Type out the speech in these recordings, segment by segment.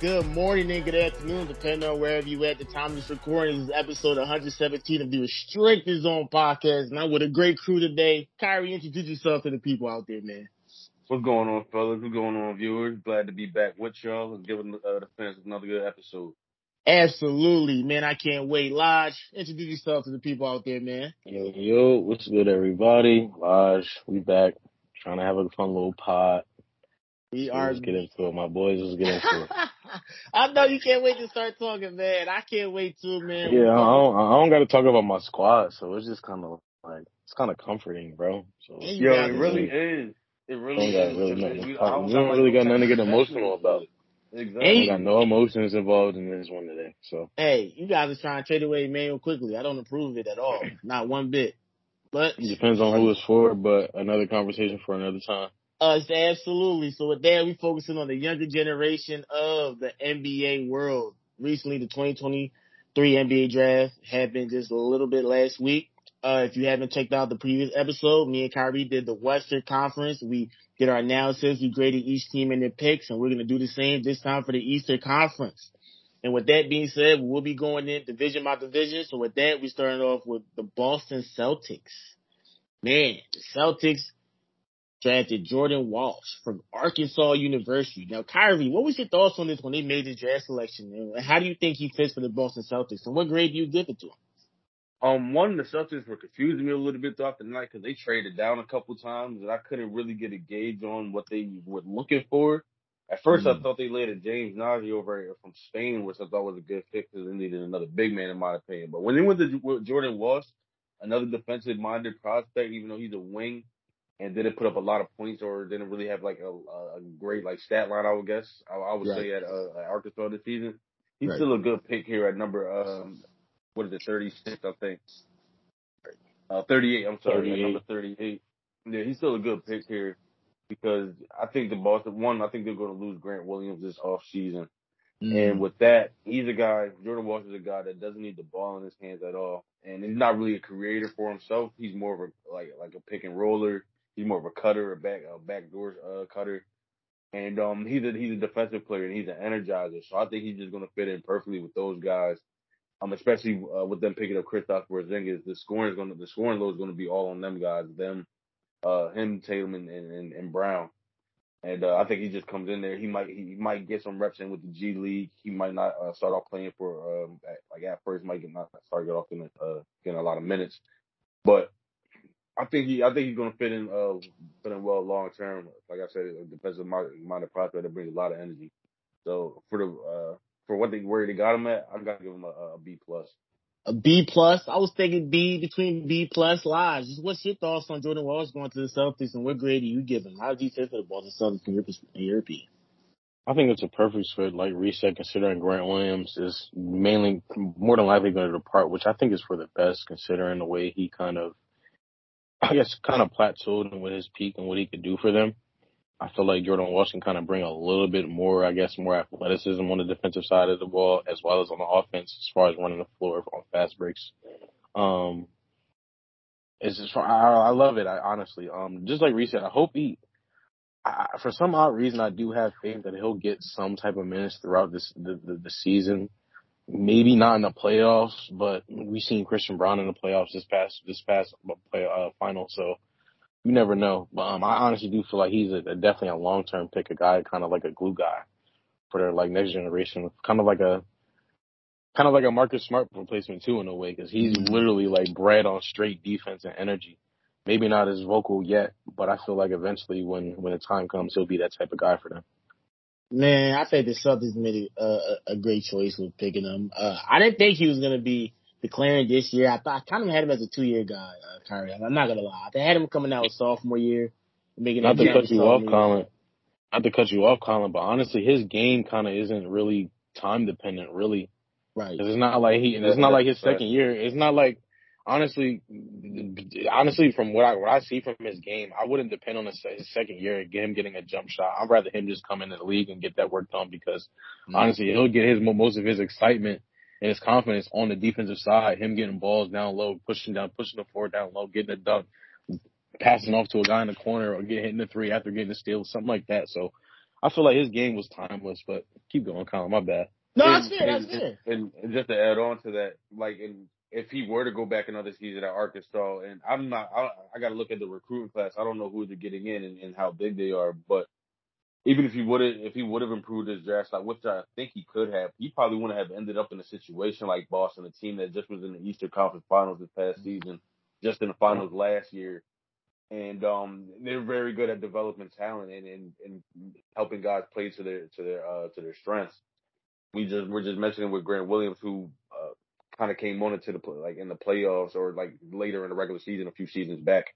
Good morning and good afternoon, depending on wherever you at the time of this recording. This is episode 117 of the Restricted Zone podcast, and I'm with a great crew today. Kyrie, introduce yourself to the people out there, man. What's going on, fellas? What's going on, viewers? Glad to be back with y'all and giving the fans another good episode. Absolutely, man. I can't wait. Lodge, introduce yourself to the people out there, man. Yo, what's good, everybody? Lodge, we back. Trying to have a fun little pod. Let's get into it, my boys. Let's get into it. I know you can't wait to start talking, man. I can't wait too, man. Yeah, I don't got to talk about my squad, so it's just kind of like it's kind of comforting, bro. So, yo, it really is. It really is. We don't really got nothing to get emotional about. Exactly. Hey, we got no emotions involved in this one today. So hey, you guys are trying to trade away Emmanuel quickly. I don't approve of it at all, not one bit. But it depends on who it's for. But another conversation for another time. Absolutely. So with that, we focusing on the younger generation of the NBA world. Recently, the 2023 NBA draft happened just a little bit last week. If you haven't checked out the previous episode, me and Kyrie did the Western Conference. We did our analysis. We graded each team in their picks, and we're going to do the same this time for the Eastern Conference. And with that being said, we'll be going in division by division. So with that, we started off with the Boston Celtics. Man, the Celtics drafted Jordan Walsh from Arkansas University. Now, Kyrie, what was your thoughts on this when they made the draft selection? And how do you think he fits for the Boston Celtics? And what grade do you give it to him? One, the Celtics were confusing me a little bit throughout the night because they traded down a couple times, and I couldn't really get a gauge on what they were looking for. At first, I thought they laid a James Naji over here from Spain, which I thought was a good fit because they needed another big man, in my opinion. But when they went to Jordan Walsh, another defensive-minded prospect, even though he's a wing, and didn't put up a lot of points or didn't really have like a great like stat line, I would guess. I would say at Arkansas this season, he's still a good pick here at number 36, I think. 38. I'm sorry, 38. Number 38. Yeah, he's still a good pick here because I think the Boston one. I think they're going to lose Grant Williams this offseason. And with that, Jordan Walsh is a guy that doesn't need the ball in his hands at all, and he's not really a creator for himself. He's more of a like a pick and roller. He's more of a cutter, a backdoor cutter, and he's a defensive player and he's an energizer. So I think he's just going to fit in perfectly with those guys, especially with them picking up Kristaps Porzingis. The scoring load is going to be all on them guys, him, Tatum, and Brown. And I think he just comes in there. He might get some reps in with the G League. He might not start off playing for at first. Might get a lot of minutes, but I think he's gonna fit in well long term. Like I said, a defensive-minded prospect that brings a lot of energy. So for what they got him at, I gotta give him a B plus. A B plus. I was thinking B plus lives. What's your thoughts on Jordan Walsh going to the Celtics, and what grade do you give him? How do you fit for the Boston Celtics in your opinion? I think it's a perfect fit. Like Reese said, considering Grant Williams is mainly more than likely going to depart, which I think is for the best, considering the way he kind of plateaued with his peak and what he could do for them. I feel like Jordan Walsh can kind of bring a little bit more, more athleticism on the defensive side of the ball, as well as on the offense, as far as running the floor on fast breaks. It's just, I love it. I honestly, just like Reese said, I hope for some odd reason, I do have faith that he'll get some type of minutes throughout the season. Maybe not in the playoffs, but we've seen Christian Brown in the playoffs this past final, so you never know. But I honestly do feel like he's definitely a long-term pick, a guy kind of like a glue guy for their like next generation, kind of like a Marcus Smart replacement too in a way, because he's literally like bred on straight defense and energy. Maybe not as vocal yet, but I feel like eventually when the time comes, he'll be that type of guy for them. Man, I think the Celtics made a great choice with picking him. I didn't think he was going to be declaring this year. I kind of had him as a 2-year guy, Kyrie. I'm not going to lie. They had him coming out with sophomore year. Not to cut you off, Colin, but honestly, his game kind of isn't really time-dependent, really. Right. Because second year. It's not like, honestly, from what I see from his game, I wouldn't depend on his second year and him getting a jump shot. I'd rather him just come into the league and get that work done because, honestly, he'll get most of his excitement and his confidence on the defensive side, him getting balls down low, pushing the floor down low, getting a dunk, passing off to a guy in the corner or hitting the three after getting a steal, something like that. So I feel like his game was timeless, but keep going, Colin. My bad. No, that's fair. And just to add on to that, if he were to go back another season at Arkansas, and I got to look at the recruiting class. I don't know who they're getting in and how big they are, but even if he would have improved his draft stock, which I think he could have, he probably wouldn't have ended up in a situation like Boston, a team that just was in the Eastern Conference Finals this past season, just in the finals last year. And they're very good at developing talent and helping guys play to their strengths. We're just mentioning with Grant Williams, who kind of came on into the playoffs or later in the regular season a few seasons back,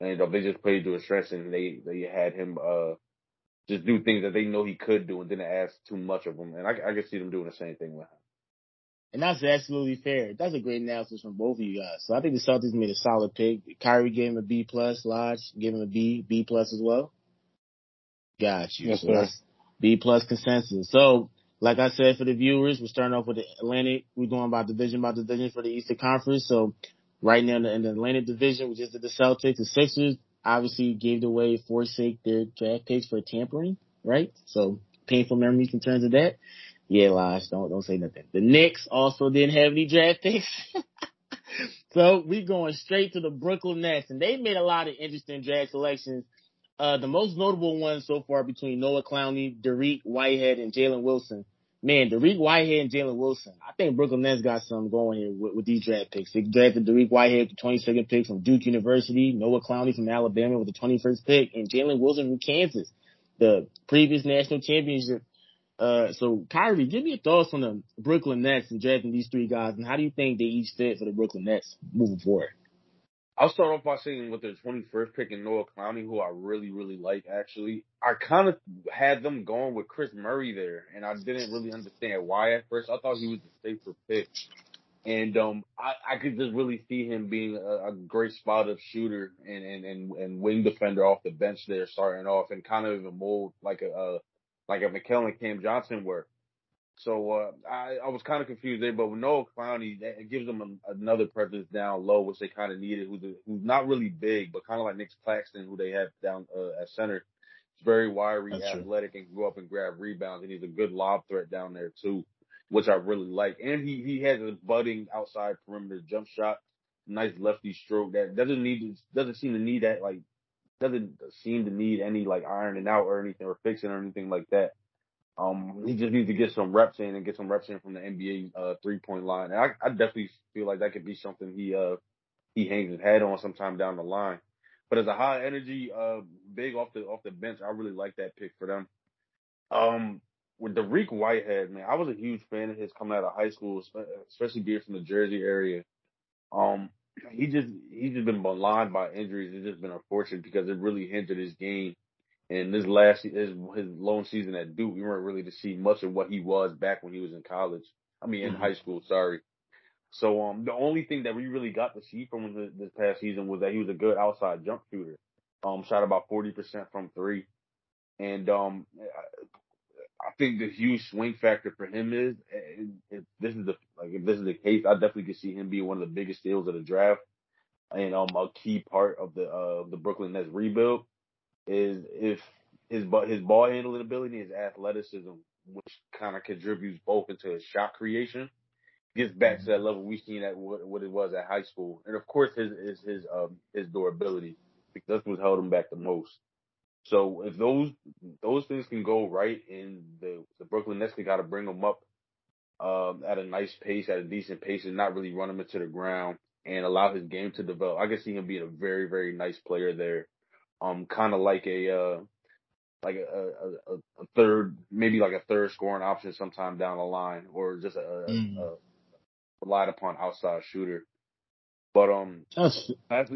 and they just played to his strengths, and they had him just do things that they know he could do and didn't ask too much of him, and I could see them doing the same thing with him. And that's absolutely fair. That's a great analysis from both of you guys. So I think the Celtics made a solid pick. Kyrie gave him a B+, Lodge gave him a B+ as well. Got you. Yes, so that's B+ consensus. So like I said, for the viewers, we're starting off with the Atlantic. We're going by division for the Eastern Conference. So right now in the Atlantic division, we just did the Celtics. The Sixers obviously gave away, forsake their draft picks for tampering, right? So painful memories in terms of that. Yeah, Lodge, don't say nothing. The Knicks also didn't have any draft picks. So we're going straight to the Brooklyn Nets, and they made a lot of interesting draft selections. The most notable ones so far between Noah Clowney, Derrick Whitehead, and Jalen Wilson. Man, Derrick Whitehead and Jalen Wilson. I think Brooklyn Nets got something going here with these draft picks. They drafted Derrick Whitehead with the 22nd pick from Duke University, Noah Clowney from Alabama with the 21st pick, and Jalen Wilson from Kansas, the previous national championship. So Kyrie, give me your thoughts on the Brooklyn Nets and drafting these three guys, and how do you think they each fit for the Brooklyn Nets moving forward? I'll start off by saying with their 21st pick and Noah Clowney, who I really, really like, actually. I kind of had them going with Chris Murray there, and I didn't really understand why at first. I thought he was the safer pick. And I could just really see him being a great spot-up shooter and wing defender off the bench there starting off, and kind of even mold like a McKellen and Cam Johnson were. So I was kind of confused there, but with Noah Clowney, it gives them another presence down low, which they kind of needed, who's not really big, but kind of like Nick Claxton, who they have down at center. He's very wiry, that's athletic, true, and go up and grab rebounds, and he's a good lob threat down there too, which I really like. And he has a budding outside perimeter jump shot, nice lefty stroke that doesn't seem to need any like ironing out or anything or fixing or anything like that. He just needs to get some reps in from the NBA 3-point line. And I definitely feel like that could be something he hangs his hat on sometime down the line. But as a high energy big off the bench, I really like that pick for them. With Derrick Whitehead, man, I was a huge fan of his coming out of high school, especially being from the Jersey area. He's just been maligned by injuries. It's just been unfortunate because it really hindered his game. And this his lone season at Duke, we weren't really to see much of what he was back when he was in college. In high school, sorry. So the only thing that we really got to see from him this past season was that he was a good outside jump shooter. Shot about 40% from three. And I think the huge swing factor for him is if this is the case, I definitely could see him being one of the biggest steals of the draft, and a key part of the Brooklyn Nets rebuild. Is if his ball handling ability, his athleticism, which kind of contributes both into his shot creation, gets back to that level we seen at what it was at high school, and of course his durability, because that's what held him back the most. So if those things can go right, and the Brooklyn Nets got to bring him up at a nice pace, at a decent pace, and not really run him into the ground and allow his game to develop, I can see him being a very, very nice player there. Kind of like a third, maybe like a third scoring option sometime down the line, or just a relied upon outside shooter. But lastly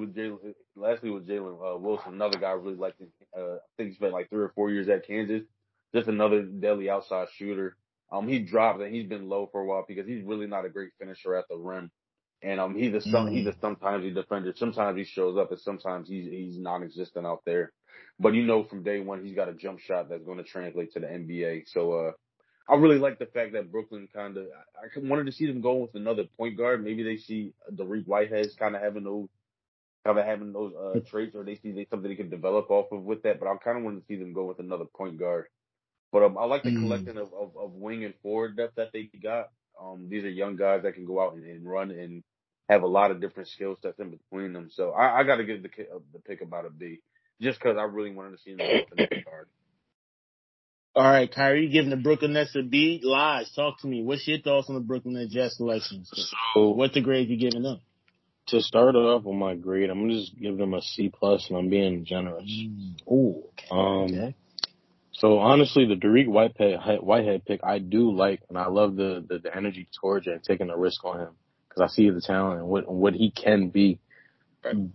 with Jalen Wilson, another guy I really liked. I think he spent like 3 or 4 years at Kansas. Just another deadly outside shooter. He dropped and he's been low for a while because he's really not a great finisher at the rim. And he's a sometimes he defender, sometimes he shows up, and sometimes he's non-existent out there. But you know, from day one, he's got a jump shot that's going to translate to the NBA. So I really like the fact that Brooklyn I wanted to see them go with another point guard. Maybe they see Derrick Whitehead kind of having those kind of having those traits, or they see something they can develop off of with that. But I kind of want to see them go with another point guard. But I like the collection of wing and forward depth that they got. These are young guys that can go out and run and have a lot of different skill sets in between them. So I got to give the pick about a B, just because I really wanted to see them go with another guard. All right, Kyrie, giving the Brooklyn Nets a B. Lodge, talk to me. What's your thoughts on the Brooklyn Nets Jazz selections? So, what's the grade you're giving them? To start off with my grade, I'm just giving them a C+, and I'm being generous. Ooh, okay. So, honestly, the Derrick Whitehead pick, I do like, and I love the energy towards it and taking the risk on him because I see the talent and what he can be.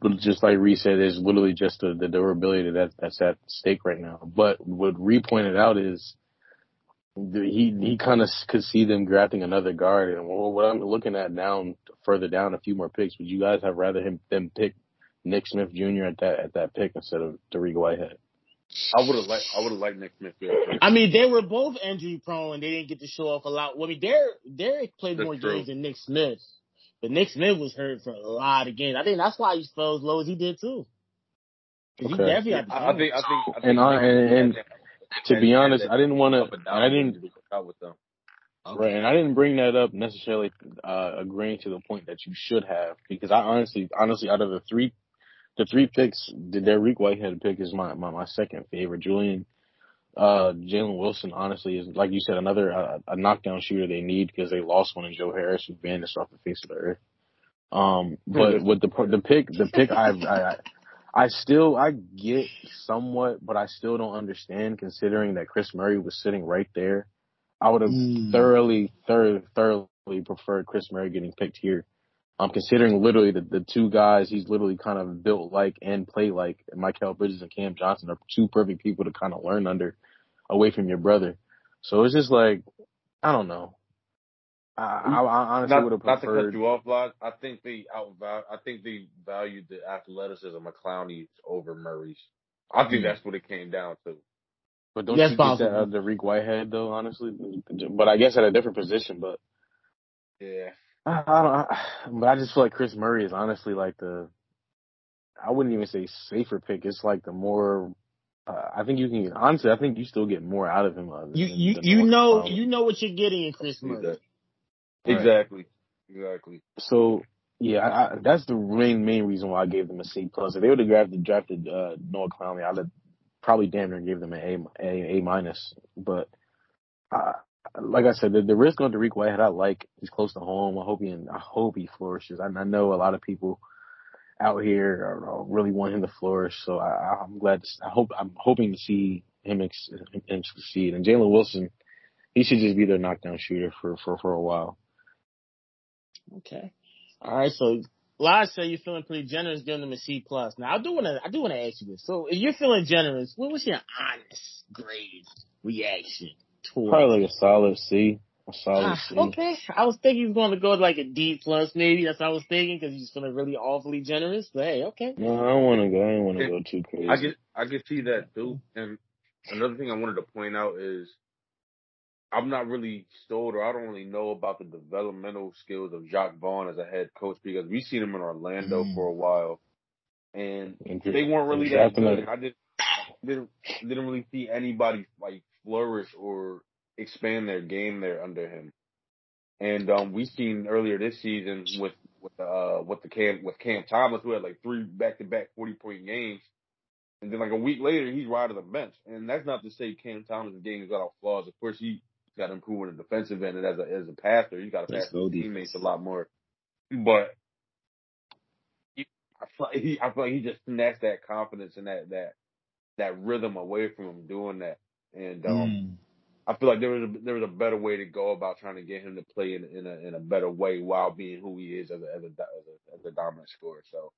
But just like Reese said, it's literally just the durability that's at stake right now. But what Reese pointed out is he kind of could see them drafting another guard. And what I'm looking at down further down a few more picks, would you guys have rather them pick Nick Smith Jr. at that pick instead of Derrick Whitehead? I would have liked Nick Smith Jr. I mean, they were both injury prone and they didn't get to show off a lot. Well, I mean, Derrick played more games than Nick Smith. But Nick Smith was hurt for a lot of games. I think that's why he fell as low as he did too. Okay. He definitely had to I think and to be honest, I didn't want to. Okay. Right, and I didn't bring that up necessarily agreeing to the point that you should have, because I honestly out of the three picks, the Derrick Whitehead pick is my second favorite. Jalen Wilson, honestly, is, like you said, another a knockdown shooter they need because they lost one in Joe Harris, who vanished off the face of the earth. But with the pick, I get somewhat, but I still don't understand considering that Chris Murray was sitting right there. I would have thoroughly preferred Chris Murray getting picked here. Considering literally the two guys he's literally kind of built like and play like, Mikal Bridges and Cam Johnson, are two perfect people to kind of learn under away from your brother. So it's just like, I don't know. I honestly would have preferred. Not to cut you off, Lodge, I think they valued the athleticism of Clowney's over Murray's. I think that's what it came down to. But don't you think that Derrick Whitehead, though, honestly? But I guess at a different position, but. Yeah. But I just feel like Chris Murray is honestly like I wouldn't even say safer pick. It's like the more, I think you still get more out of him. You know what you're getting in Chris Murray. Exactly. So yeah, that's the main reason why I gave them a C+. If they would have drafted Noah Clowney, I'd have probably damn near gave them an A-. But like I said, the risk on Derrick Whitehead, I like. He's close to home. I hope he flourishes. I know a lot of people out here really want him to flourish. So I'm glad. I'm hoping to see him succeed. And Jalen Wilson, he should just be their knockdown shooter for a while. Okay. All right. So Lodge said you're feeling pretty generous, giving them a C+. Now I do want to ask you this. So if you're feeling generous, what was your honest grade reaction? Probably like a solid C. Okay. I was thinking he was going to go to like a D+ maybe. That's what I was thinking because he's feeling really awfully generous. But hey, okay. No, I don't want to go too crazy. I can see that too. And another thing I wanted to point out is I'm not really sold, or I don't really know about the developmental skills of Jacques Vaughn as a head coach, because we've seen him in Orlando for a while, and they weren't really that good. I didn't really see anybody like flourish or expand their game there under him. And we've seen earlier this season with Cam Thomas, who had like 3 back-to-back 40-point games, and then like a week later he's right on the bench. And that's not to say Cam Thomas' game has got all flaws. Of course, he's got to improve on the defensive end, and as a passer, he's got to pass his teammates a lot more. But I feel like he just snatched that confidence and that rhythm away from him doing that. And I feel like there was a better way to go about trying to get him to play in a better way while being who he is as a dominant scorer. So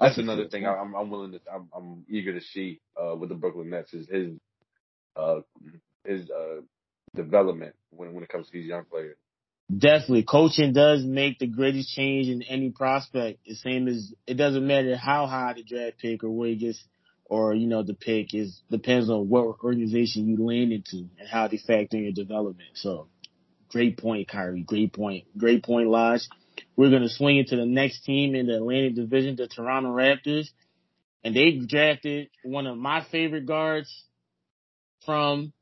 that's another thing I'm eager to see with the Brooklyn Nets is his development when it comes to these young players. Definitely, coaching does make the greatest change in any prospect. The same as it doesn't matter how high the draft pick or where he gets. Or, you know, the pick depends on what organization you land into and how they factor in your development. So, great point, Kyrie. Great point, Lodge. We're going to swing it to the next team in the Atlantic Division, the Toronto Raptors. And they drafted one of my favorite guards from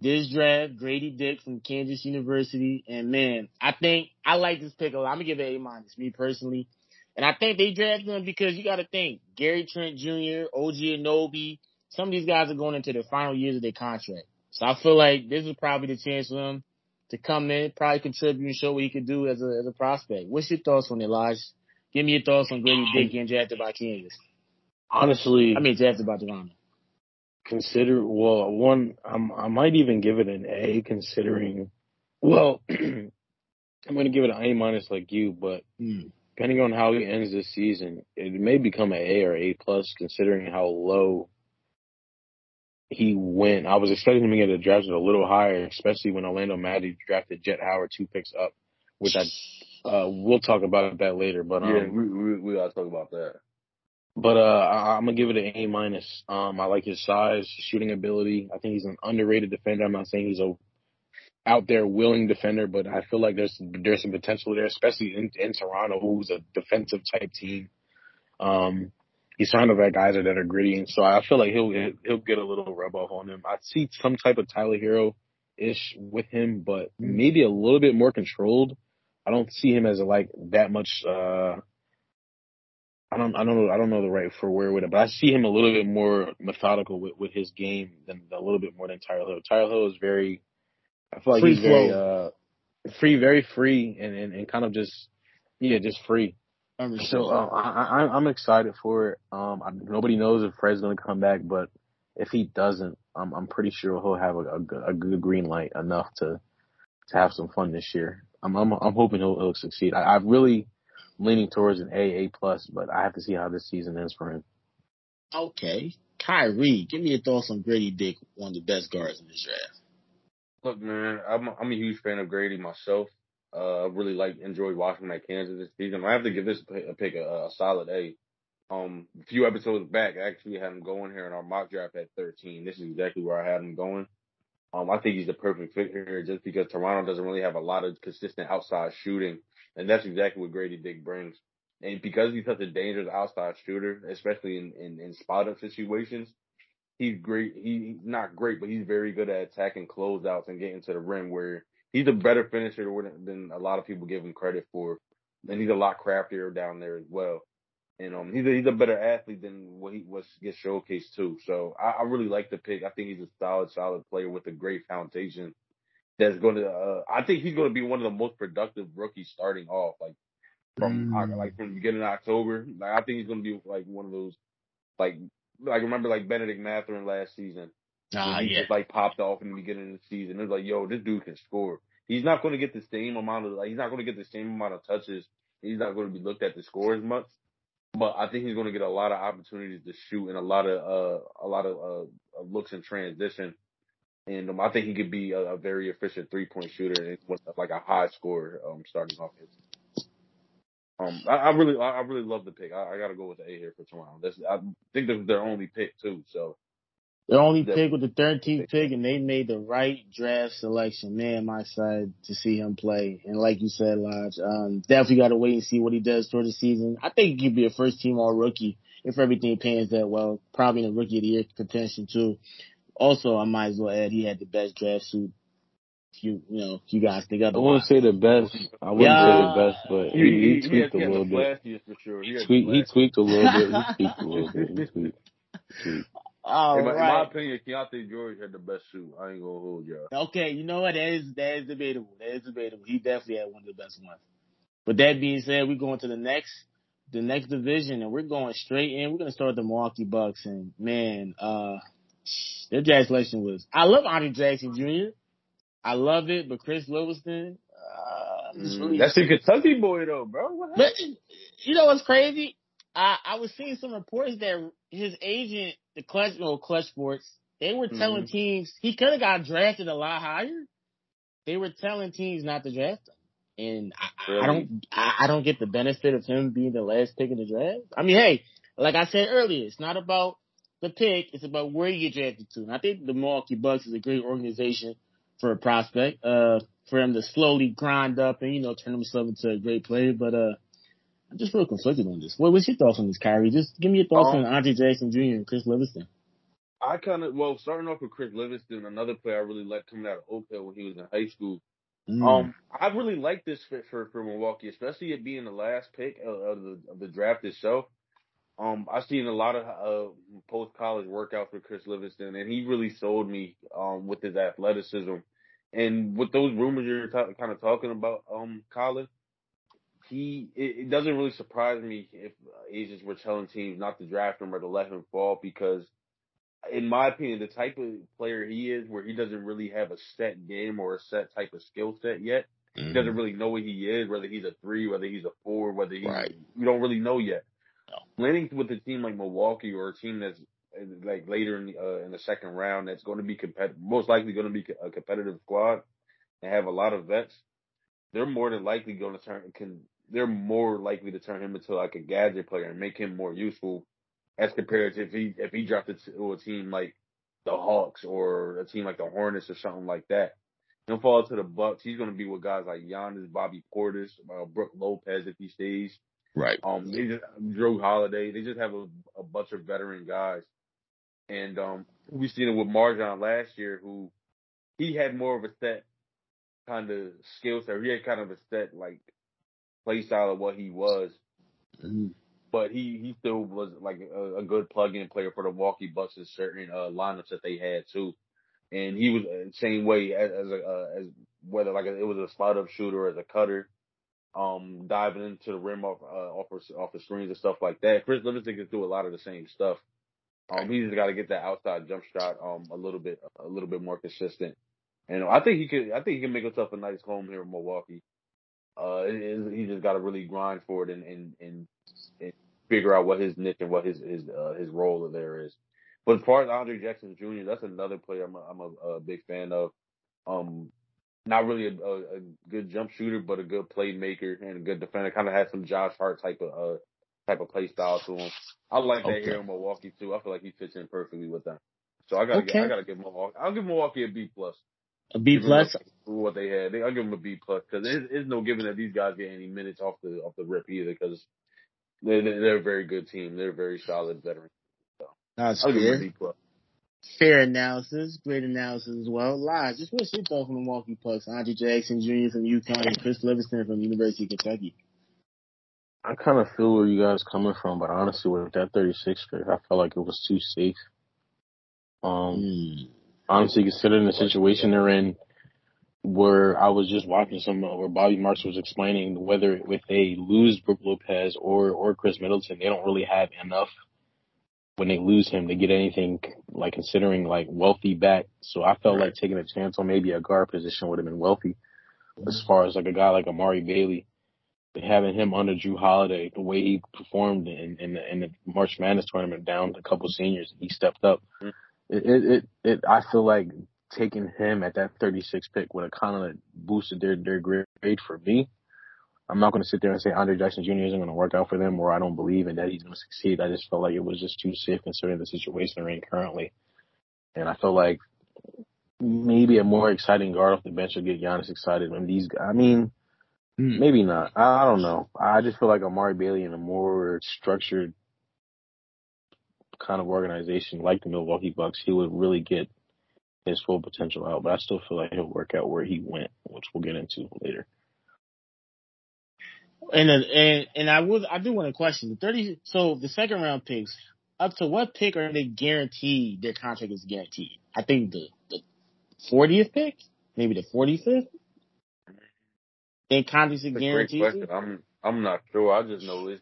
this draft, Grady Dick from Kansas University. And, man, I think I like this pick. I'm going to give it A-, me personally. And I think they drafted him because you got to think, Gary Trent Jr., OG Anunoby, some of these guys are going into the final years of their contract. So I feel like this is probably the chance for him to come in, probably contribute and show what he could do as a prospect. What's your thoughts on it, Lodge? Give me your thoughts on Grady Dick getting drafted by Kansas. Honestly, drafted by Toronto. I might even give it an A considering, well, I'm going to give it an A- like you, but depending on how he ends this season, it may become an A or A+ considering how low he went. I was expecting him to get drafted a little higher, especially when Orlando Magic drafted Jet Howard 2 picks up, which we'll talk about that later. But we got to talk about that. But I'm going to give it an A-. I like his size, shooting ability. I think he's an underrated defender. I'm not saying he's a out there willing defender, but I feel like there's some potential there, especially in Toronto, who's a defensive type team. He's trying to vet guys that are gritty, and so I feel like he'll get a little rub off on him. I see some type of Tyler Hero-ish with him, but maybe a little bit more controlled. I don't see him as that much. I don't know the right for where with it, but I see him a little bit more methodical with his game than a little bit more than Tyler Hill. Tyler Hill is very, I feel like free he's very free, very free, and kind of just free. So I'm excited for it. Nobody knows if Fred's going to come back, but if he doesn't, I'm pretty sure he'll have a good green light enough to have some fun this year. I'm hoping he'll succeed. I really leaning towards an A+, but I have to see how this season ends for him. Okay. Kyrie, give me your thoughts on Grady Dick, one of the best guards in this draft. Look, man, I'm a huge fan of Grady myself. I really enjoyed watching my Kansas this season. I have to give this pick a solid A. A few episodes back, I actually had him going here in our mock draft at 13. This is exactly where I had him going. I think he's the perfect fit here just because Toronto doesn't really have a lot of consistent outside shooting. And that's exactly what Grady Dick brings. And because he's such a dangerous outside shooter, especially in spot-up situations, he's great. He's not great, but he's very good at attacking closeouts and getting to the rim where he's a better finisher than a lot of people give him credit for. And he's a lot craftier down there as well. And he's a better athlete than what gets showcased too. So I really like the pick. I think he's a solid player with a great foundation. That's going to. I think he's going to be one of the most productive rookies starting off, from the beginning of October. I think he's going to be one of those, remember Benedict Mathurin last season. He just popped off in the beginning of the season. It was yo, this dude can score. He's not going to get the same amount of touches. He's not going to be looked at to score as much. But I think he's going to get a lot of opportunities to shoot and a lot of looks in transition. And I think he could be a very efficient three-point shooter and a high scorer starting off his. I really love the pick. I got to go with the A here for Toronto. I think this was their only pick too. So their only pick with the 13th pick, and they made the right draft selection. Man, I'm excited to see him play. And like you said, Lodge, definitely got to wait and see what he does toward the season. I think he could be a first-team all-rookie if everything pans that well. Probably in the Rookie of the Year contention too. Also, I might as well add he had the best draft suit. You guys think otherwise. I wouldn't say the best. But he tweaked a little bit. He tweaked a little bit. In my opinion, Keontae George had the best suit. I ain't gonna hold y'all. Okay, you know what? That is debatable. He definitely had one of the best ones. But that being said, we're going to the next division, and we're going straight in. We're gonna start the Milwaukee Bucks, and man, their draft selection was. I love Audrey Jackson Jr. I love it, but Chris Livingston. That's a Kentucky boy, though, bro. What happened? You know what's crazy? I was seeing some reports that his agent, the Clutch Sports, they were telling teams he could have got drafted a lot higher. They were telling teams not to draft him. And I don't get the benefit of him being the last pick in the draft. I mean, hey, like I said earlier, it's not about the pick, it's about where you get drafted to. And I think the Milwaukee Bucks is a great organization for a prospect, for him to slowly grind up and, you know, turn himself into a great player. But I'm just real conflicted on this. What's your thoughts on this, Kyrie? Just give me your thoughts on Audrey Jackson Jr. and Chris Livingston. I kind of, well, starting off with Chris Livingston, another player I really liked coming out of Oak Hill when he was in high school. I really like this fit for Milwaukee, especially it being the last pick of the draft itself. I've seen a lot of post-college workouts with Chris Livingston, and he really sold me with his athleticism. And with those rumors you're kind of talking about, Colin, it doesn't really surprise me if agents were telling teams not to draft him or to let him fall because, in my opinion, the type of player he is, where he doesn't really have a set game or a set type of skill set yet. Mm-hmm. He doesn't really know what he is, whether he's a 3, whether he's a 4, whether he's you don't really know yet. No. Landing with a team like Milwaukee or a team that's like later in the second round that's going to be most likely going to be a competitive squad and have a lot of vets, they're more likely to turn him into like a gadget player and make him more useful. As compared to if he dropped it to a team like the Hawks or a team like the Hornets or something like that, he'll fall to the Bucks. He's going to be with guys like Giannis, Bobby Portis, Brook Lopez if he stays. Right. Jrue Holiday. They just have a bunch of veteran guys, and we've seen it with Marjan last year, who he had more of a set kind of skill set. He had kind of a set like play style of what he was. Mm-hmm. But he still was like a good plug-in player for the Milwaukee Bucks in certain lineups that they had too, and he was the same way as whether like it was a spot-up shooter or as a cutter, diving into the rim off the screens and stuff like that. Chris Livingston can do a lot of the same stuff. He just got to get that outside jump shot a little bit more consistent, and I think he can make himself a nice home here in Milwaukee. He just got to really grind for it and figure out what his niche and what his role there is. But as far as Audrey Jackson Jr., that's another player I'm a big fan of. Not really a good jump shooter, but a good playmaker and a good defender. Kind of had some Josh Hart type of play style to him. I like that here in Milwaukee too. I feel like he fits in perfectly with them. So I'll give Milwaukee a B plus. A B plus. What they had, I'll give them a B plus because it's no given that these guys get any minutes off the rip either because they're a very good team. They're a very solid veteran. So that's I'll give them a B plus. Fair analysis, great analysis as well. Lodge, just what's your thought from Milwaukee Bucks? Audrey Jackson Jr. from UConn and Chris Livingston from University of Kentucky. I kind of feel where you guys coming from, but honestly, with that 36 pick, I felt like it was too safe. Honestly, considering the situation they're in, where I was just watching where Bobby Marks was explaining whether if they lose Brook Lopez or Chris Middleton, they don't really have enough when they lose him to get anything, like considering like wealthy back. So I felt like taking a chance on maybe a guard position would have been wealthy as far as like a guy like Amari Bailey. But having him under Jrue Holiday, the way he performed in the March Madness tournament down a couple seniors, he stepped up. Mm-hmm. I feel like taking him at that 36 pick would have kind of like boosted their grade for me. I'm not going to sit there and say Andre Jackson Jr. isn't going to work out for them or I don't believe in that he's going to succeed. I just felt like it was just too safe considering the situation they're in currently. And I feel like maybe a more exciting guard off the bench will get Giannis excited. When these, I mean, maybe not. I don't know. I just feel like Amari Bailey in a more structured kind of organization like the Milwaukee Bucks, he would really get his full potential out. But I still feel like he'll work out where he went, which we'll get into later. And I do want to question the 30. So the second round picks, up to what pick are they guaranteed? Their contract is guaranteed. I think the 40th pick, maybe the 45th. Their contracts are guaranteed. Great question. I'm not sure. I just know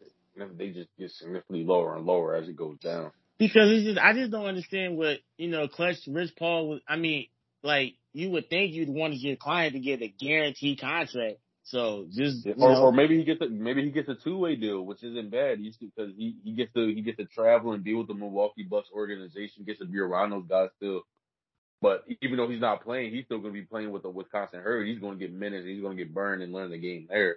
they just get significantly lower and lower as it goes down. Because I just don't understand what, you know, Clutch, Rich Paul was, I mean, like, you would think you'd want your client to get a guaranteed contract. So just or maybe he gets a two-way deal, which isn't bad. Because he gets to travel and deal with the Milwaukee Bucks organization, gets to be around those guys still. But even though he's not playing, he's still going to be playing with the Wisconsin Herd. He's going to get minutes. He's going to get burned and learn the game there.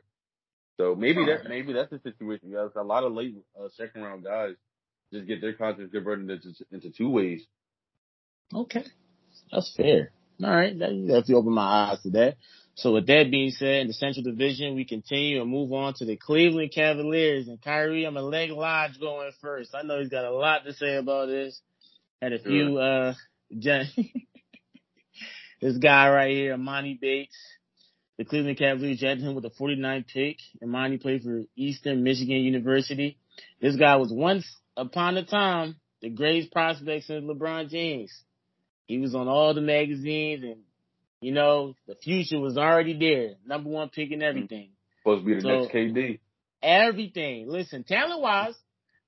So maybe that's the situation. Guys. A lot of late second round guys just get their contracts converted into two ways. Okay, that's fair. All right. That definitely opened my eyes to that. So with that being said, in the Central Division, we continue and move on to the Cleveland Cavaliers. And Kyrie, I'm going to let Lodge go in first. I know he's got a lot to say about this. Had a few, this guy right here, Emoni Bates. The Cleveland Cavaliers drafted him with a 49th pick. Emoni played for Eastern Michigan University. This guy was once upon a time the greatest prospect since LeBron James. He was on all the magazines and, you know, the future was already there. Number one pick and everything. Supposed to be the next KD. Everything. Listen, talent-wise,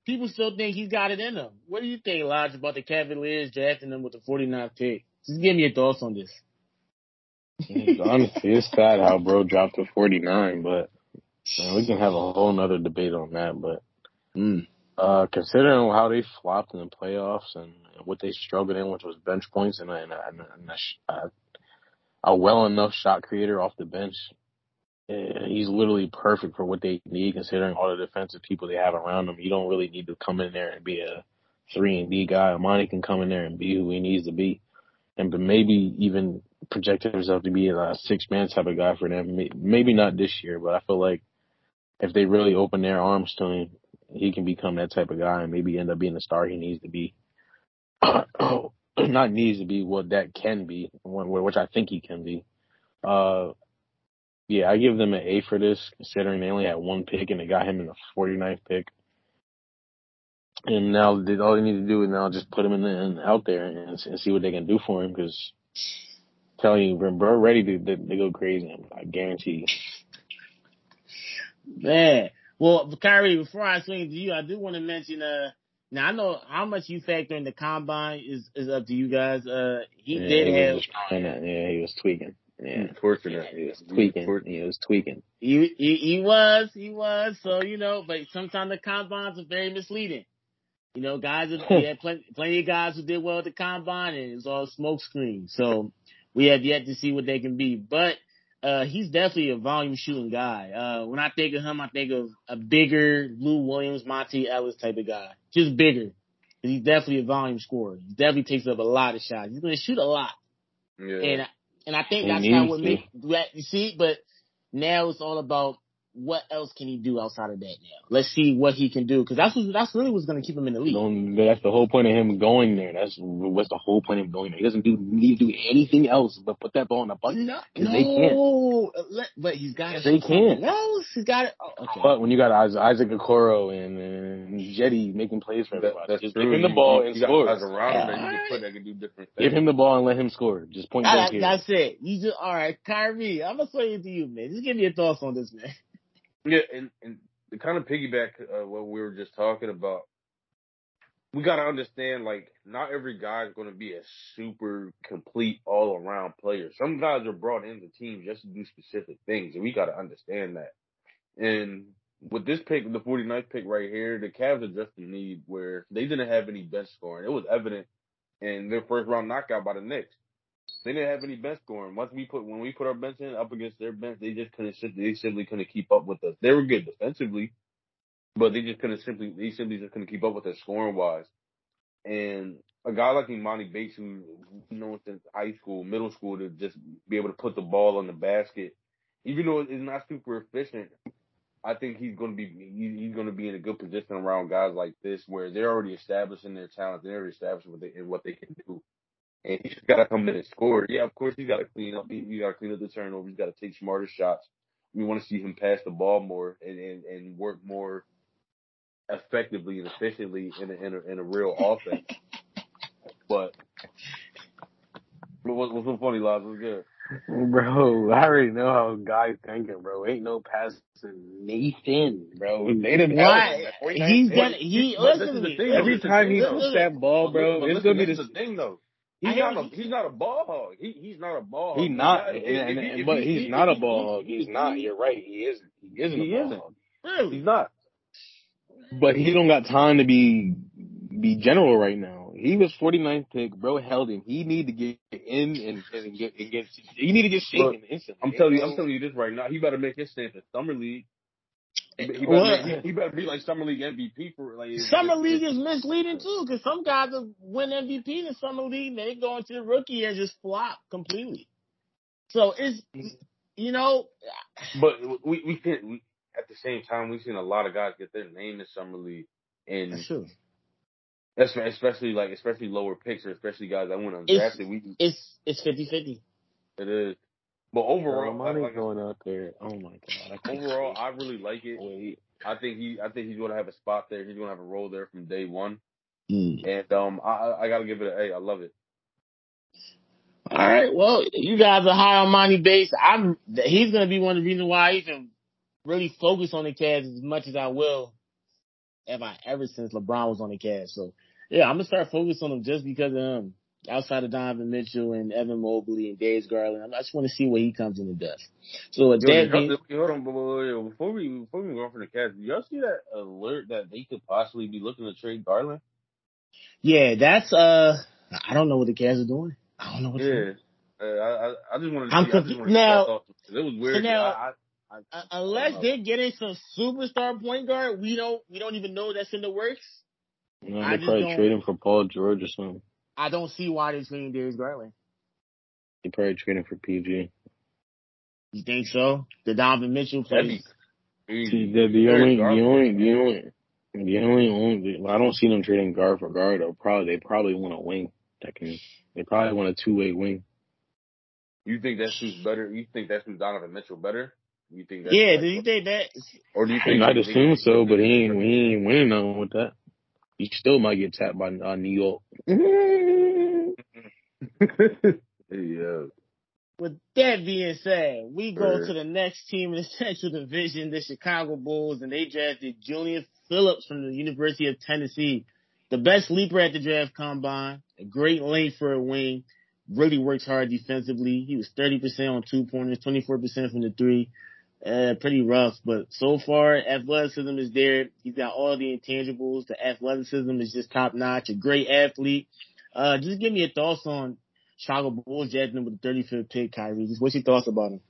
people still think he's got it in him. What do you think, Lodge, about the Cavaliers drafting him with the 49th pick? Just give me your thoughts on this. Honestly, it's sad how bro dropped to 49, but man, we can have a whole nother debate on that. But considering how they flopped in the playoffs and what they struggled in, which was bench points and a well enough shot creator off the bench, he's literally perfect for what they need. Considering all the defensive people they have around him, you don't really need to come in there and be a 3-and-D guy. Imani can come in there and be who he needs to be, and maybe even projected himself to be a 6-man type of guy for them. Maybe not this year, but I feel like if they really open their arms to him, he can become that type of guy and maybe end up being the star he needs to be. Not needs to be, what that can be, which I think he can be. I give them an A for this, considering they only had one pick and they got him in the 49th pick. And now all they need to do is now just put him out there and see what they can do for him, because I'm telling you, when bro ready, they go crazy. I guarantee you. Man. Well, Kyrie, before I swing to you, I do want to mention, now I know how much you factor in the combine is up to you guys. He was tweaking. Yeah, unfortunately, he was tweaking. He was. So, you know, but sometimes the combines are very misleading. You know, guys, we had plenty of guys who did well at the combine, and it was all smoke screen. So we have yet to see what they can be. But he's definitely a volume shooting guy. When I think of him, I think of a bigger Lou Williams, Monty Ellis type of guy. Just bigger. He's definitely a volume scorer. He definitely takes up a lot of shots. He's going to shoot a lot. Yeah. And I think that's how what makes that, you see, but now it's all about what else can he do outside of that now? Let's see what he can do, because that's really what's going to keep him in the league. That's the whole point of him going there. He doesn't need to do anything else but put that ball in the bucket. No, they can't. But he's got to. They can't. No, he's got it. Oh, okay. But when you got Isaac Okoro and Jetty making plays for everybody, just give him the ball and score. Give him the ball and let him score. Just point blank here. That's it. All right, Kyrie, I'm going to say it to you, man. Just give me your thoughts on this, man. Yeah, and to kind of piggyback what we were just talking about, we got to understand, like, not every guy is going to be a super complete all-around player. Some guys are brought into teams just to do specific things, and we got to understand that. And with this pick, the 49th pick right here, the Cavs addressed the need where they didn't have any bench scoring. It was evident in their first-round knockout by the Knicks. They didn't have any bench scoring. When we put our bench in up against their bench, they simply couldn't keep up with us. They were good defensively, but they simply just couldn't keep up with us scoring wise. And a guy like Emoni Bates, who since high school, middle school, to just be able to put the ball in the basket, even though it's not super efficient, I think he's going to be in a good position around guys like this, where they're already establishing their talent, they're already establishing what they can do. And he's got to come in and score. Yeah, of course, he's got to clean up. He's got to clean up the turnovers. He's got to take smarter shots. We want to see him pass the ball more and work more effectively and efficiently in a real offense. But what's so funny, Laz? What's good? Bro, I already know how guys thinking, bro. Ain't no passing Nathan, bro. Every time he puts that ball, bro, it's going to be the thing, though. He's not a ball hog. He's not a ball hog. He's not a ball hog. He's not. You're right. He isn't a ball hog. Really? He's not. But he don't got time to be general right now. He was 49th pick. Bro held him. He need to get in and get. He need to get shaken instantly. I'm telling you this right now. He better make his stand for Summer League. He better be like Summer League MVP for like Summer League is misleading too, because some guys will win MVP in Summer League, and they go into the rookie and just flop completely. So it's, you know, but we at the same time we've seen a lot of guys get their name in Summer League, and that's true. That's especially lower picks or especially guys that went undrafted. It's 50-50. It is. But overall, money's going out there. Oh my god! Overall, I really like it. I think he's going to have a spot there. He's going to have a role there from day one. Mm. And I got to give it an A. I love it. All right. Well, you guys are high on Emoni Bates. He's going to be one of the reasons why I even really focus on the Cavs as much as I will ever since LeBron was on the Cavs. So yeah, I'm gonna start focusing on him just because of him. Outside of Donovan Mitchell and Evan Mobley and Darius Garland, I just want to see where he comes in and does. So hold on, before we go on for the Cavs, did y'all see that alert that they could possibly be looking to trade Garland? Yeah, that's I don't know what the Cavs are doing. I don't know what. Yeah, I just want to. I'm confused now. It was weird. So now, unless they're getting some superstar point guard, we don't even know that's in the works. You know, they're probably trading for Paul George or something. I don't see why they're trading Darius Garland. They're probably trading for PG. You think so? The Donovan Mitchell plays. See, the only I don't see them trading guard for guard. They probably want a wing. They probably want a two-way wing. You think that suits better? You think that suits Donovan Mitchell better? You think? Yeah. Do you think that? Or do you think? I'd assume so, but he ain't winning nothing with that. You still might get tapped by New York. Yeah. With that being said, we go to the next team in the Central Division, the Chicago Bulls, and they drafted Julian Phillips from the University of Tennessee. The best leaper at the draft combine, a great length for a wing, really works hard defensively. He was 30% on two-pointers, 24% from the three. Pretty rough, but so far athleticism is there. He's got all the intangibles. The athleticism is just top notch. A great athlete. Just give me your thoughts on Chicago Bulls drafting with the 35th pick, Kyrie. Just what's your thoughts about him?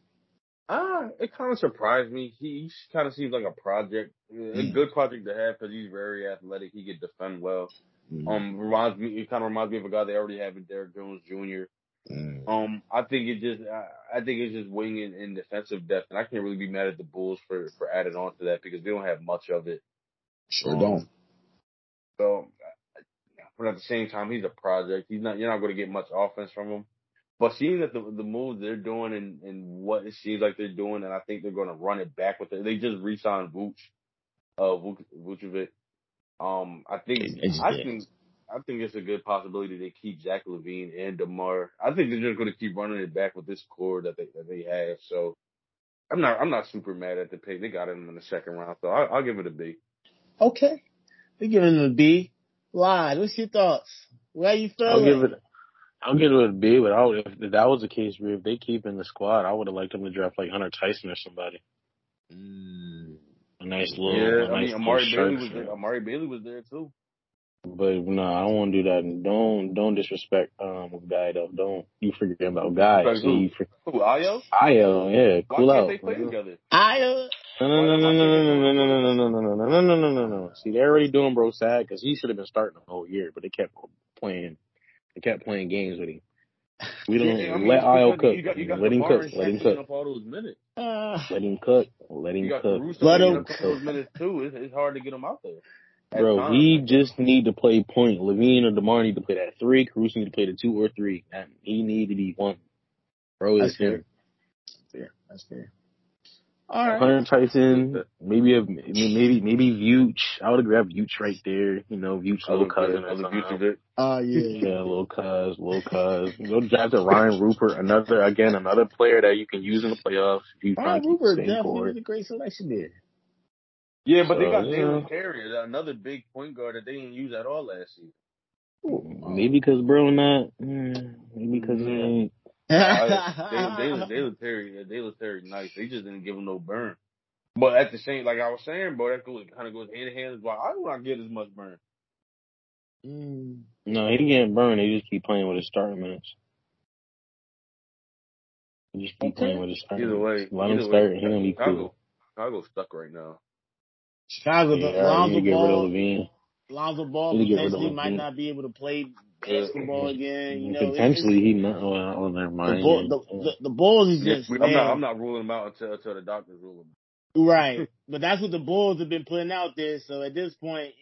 It kind of surprised me. He kind of seems like a project, a good project to have because he's very athletic. He can defend well. Mm-hmm. It kind of reminds me of a guy they already have in Derrick Jones Jr. Mm. I think it's just wing and defensive depth, and I can't really be mad at the Bulls for adding on to that because they don't have much of it. Sure don't. So, but at the same time, he's a project. You're not going to get much offense from him. But seeing that the moves they're doing and what it seems like they're doing, and I think they're going to run it back with it. They just re-signed Vucevic. I think it's a good possibility they keep Zach LaVine and DeMar. I think they're just going to keep running it back with this core that they have. So I'm not super mad at the pick. They got him in the second round, so I'll give it a B. Okay, we're giving him a B. Why? What's your thoughts? Where are you feeling? I'll give it a B. But if that was the case, if they keep in the squad, I would have liked them to draft like Hunter Tyson or somebody. Mm. A nice little. Yeah, I mean Amari Bailey was there too. But no, I don't want to do that. Don't disrespect Guy though. Don't you forget about Guy? Who Ayo? Yeah, cool. Why can't they play together? Ayo. No. See, they're already doing bro sad because he should have been starting the whole year, but they kept playing games with him. We don't let Ayo cook. Let him cook. Let him cook. Let him cook. Let him cook. Let him cook. Minutes too. It's hard to get him out there. Bro, he just need to play point. LaVine or DeMar need to play that three. Caruso need to play the two or three. And he need to be one. Bro, is him. That's fair. All right. Hunter Tyson, maybe Vuce. I would have grabbed Vuce right there. You know, Vuce, little cousin or something. Yeah, little cuz. Go draft to Ryan Rupert. Another player that you can use in the playoffs. Ryan Rupert definitely was a great selection there. Yeah, but they got Daniel Carey, another big point guard that they didn't use at all last season. Ooh, maybe because Bro not. Maybe because he ain't. Daniel Carey, nice. They just didn't give him no burn. But at the same, like I was saying, bro, that kind of goes hand in hand. Why I don't get as much burn. Mm. No, he can't burn. They just keep playing with his starting minutes. Either way, let him start. He's gonna be cool. Chicago's stuck right now. Chicago, Lonzo Ball potentially might not be able to play basketball again. You know, potentially he might. Oh, never mind. The Bulls is just. I'm not ruling them out until the doctors rule them. Right, but that's what the Bulls have been putting out there. So at this point,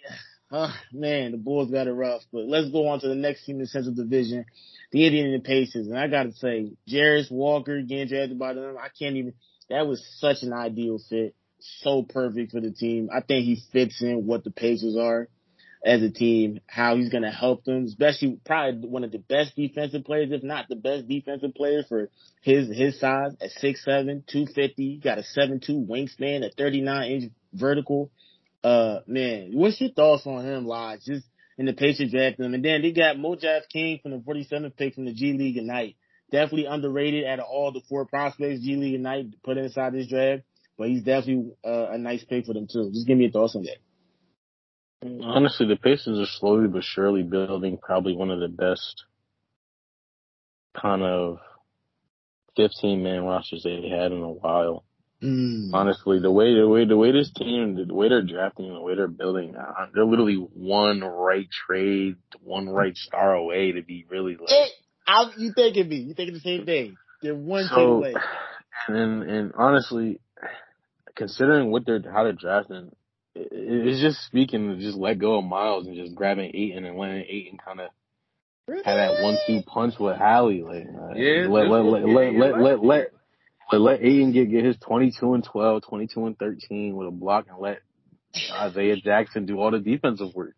man, the Bulls got it rough. But let's go on to the next team in the Central Division, the Indiana Pacers. And I got to say, Jarace Walker getting drafted by them, I can't even. That was such an ideal fit, so perfect for the team. I think he fits in what the Pacers are as a team, how he's going to help them, especially probably one of the best defensive players, if not the best defensive player for his size at 6'7", 250, got a 7'2 wingspan, a 39-inch vertical. Man, what's your thoughts on him, Lodge, just in the Pacers draft them? And then they got Mojave King from the 47th pick from the G League at night. Definitely underrated out of all the four prospects G League at night put inside this draft, but he's definitely a nice pick for them, too. Just give me your thoughts on that. Honestly, the Pacers are slowly but surely building probably one of the best kind of 15-man rosters they've had in a while. Mm. Honestly, the way this team, the way they're drafting, the way they're building, they're literally one right trade, one right star away to be really like. You thinking me? You thinking the same thing? They're one trade away. And honestly, considering how they're drafting. It's just speaking to just let go of Miles and just grabbing Ayton and letting Ayton kind of have that 1-2 punch with Hallie. Let Ayton get his 22 and 12, 22 and 13 with a block, and let Isaiah Jackson do all the defensive work.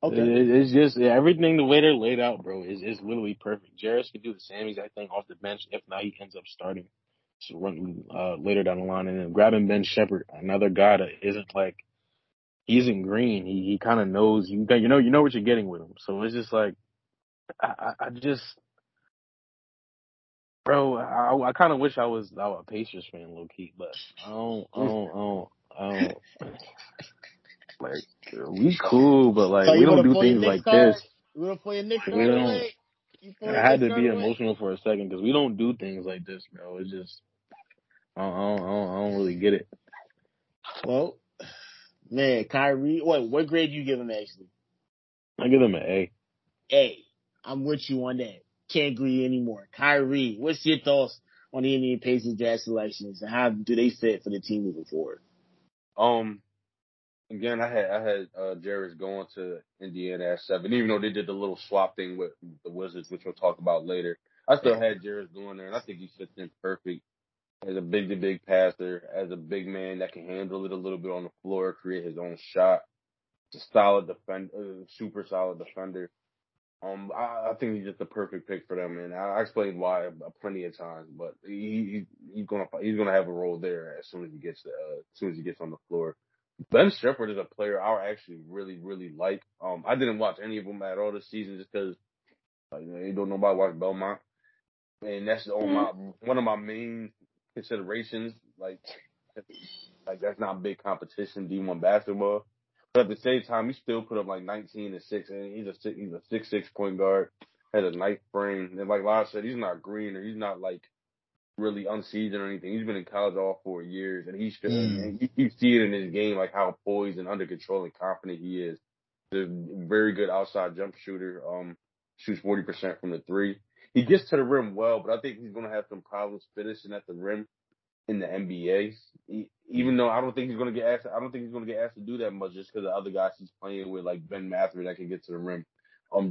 Okay, it's just everything the way they're laid out, bro. It's literally perfect. Jarius can do the same exact thing off the bench. If not, he ends up starting later down the line, and then grabbing Ben Shepherd, another guy that isn't like. He's in green. He kind of knows. You know what you're getting with him. So it's just like, I just, bro. I kind of wish I was a Pacers fan, low key. But I don't. Like we cool, but like so we don't do things like this. We don't play a Knicks card. I had to be emotional for a second because we don't do things like this, bro. It's just I don't really get it. Well. Man, Kyrie, what grade do you give him, actually? I give him an A. A. I'm with you on that. Can't agree anymore. Kyrie, what's your thoughts on the Indiana Pacers draft selections, and how do they fit for the team moving forward? Again, I had Jarius going to Indiana at 7, even though they did the little swap thing with the Wizards, which we'll talk about later. I still had Jarius going there, and I think he fits in perfect. As a big passer, as a big man that can handle it a little bit on the floor, create his own shot. Just solid defender, super solid defender. I think he's just the perfect pick for them, and I explained why plenty of times. But he's gonna have a role there as soon as he gets on the floor. Ben Shepherd is a player I actually really like. I didn't watch any of them at all this season just because don't nobody watch Belmont, and that's one of my main considerations, like that's not big competition, D1 basketball. But at the same time, he still put up like 19 and 6, and he's a 6'6" point guard, has a nice frame, and like Lyle said, he's not green or he's not like really unseasoned or anything. He's been in college all 4 years, and you see it in his game, like how poised and under control and confident he is. He's a very good outside jump shooter. Shoots 40% from the three. He gets to the rim well, but I think he's going to have some problems finishing at the rim in the NBA. Even though I don't think he's going to get asked, to do that much just because the other guys he's playing with, like Ben Mathurin, that can get to the rim.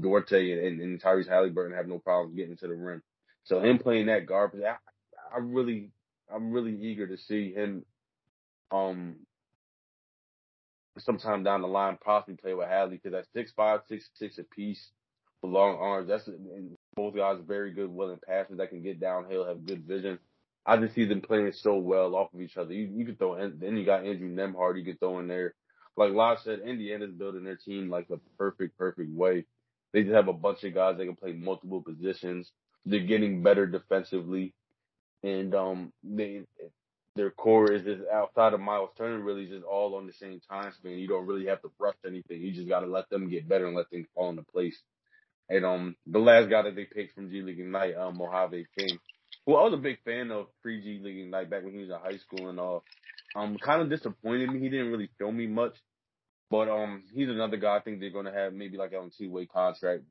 Duarte and Tyrese Halliburton have no problem getting to the rim. So him playing that guard, I'm really eager to see him. Sometime down the line, possibly play with Hadley, because that's 6'5", 6'6" a piece, with long arms. Both guys very good, willing passers that can get downhill, have good vision. I just see them playing so well off of each other. You could throw in, then you got Andrew Nembhard you could throw in there. Like Lodge said, Indiana's building their team like the perfect way. They just have a bunch of guys that can play multiple positions. They're getting better defensively, and their core is just outside of Miles Turner really just all on the same time span. You don't really have to rush anything. You just got to let them get better and let things fall into place. And the last guy that they picked from G League Ignite, Mojave King, who I was a big fan of pre-G League Ignite back when he was in high school and all. Kind of disappointed me. He didn't really show me much. But he's another guy I think they're going to have maybe like on two-way contract,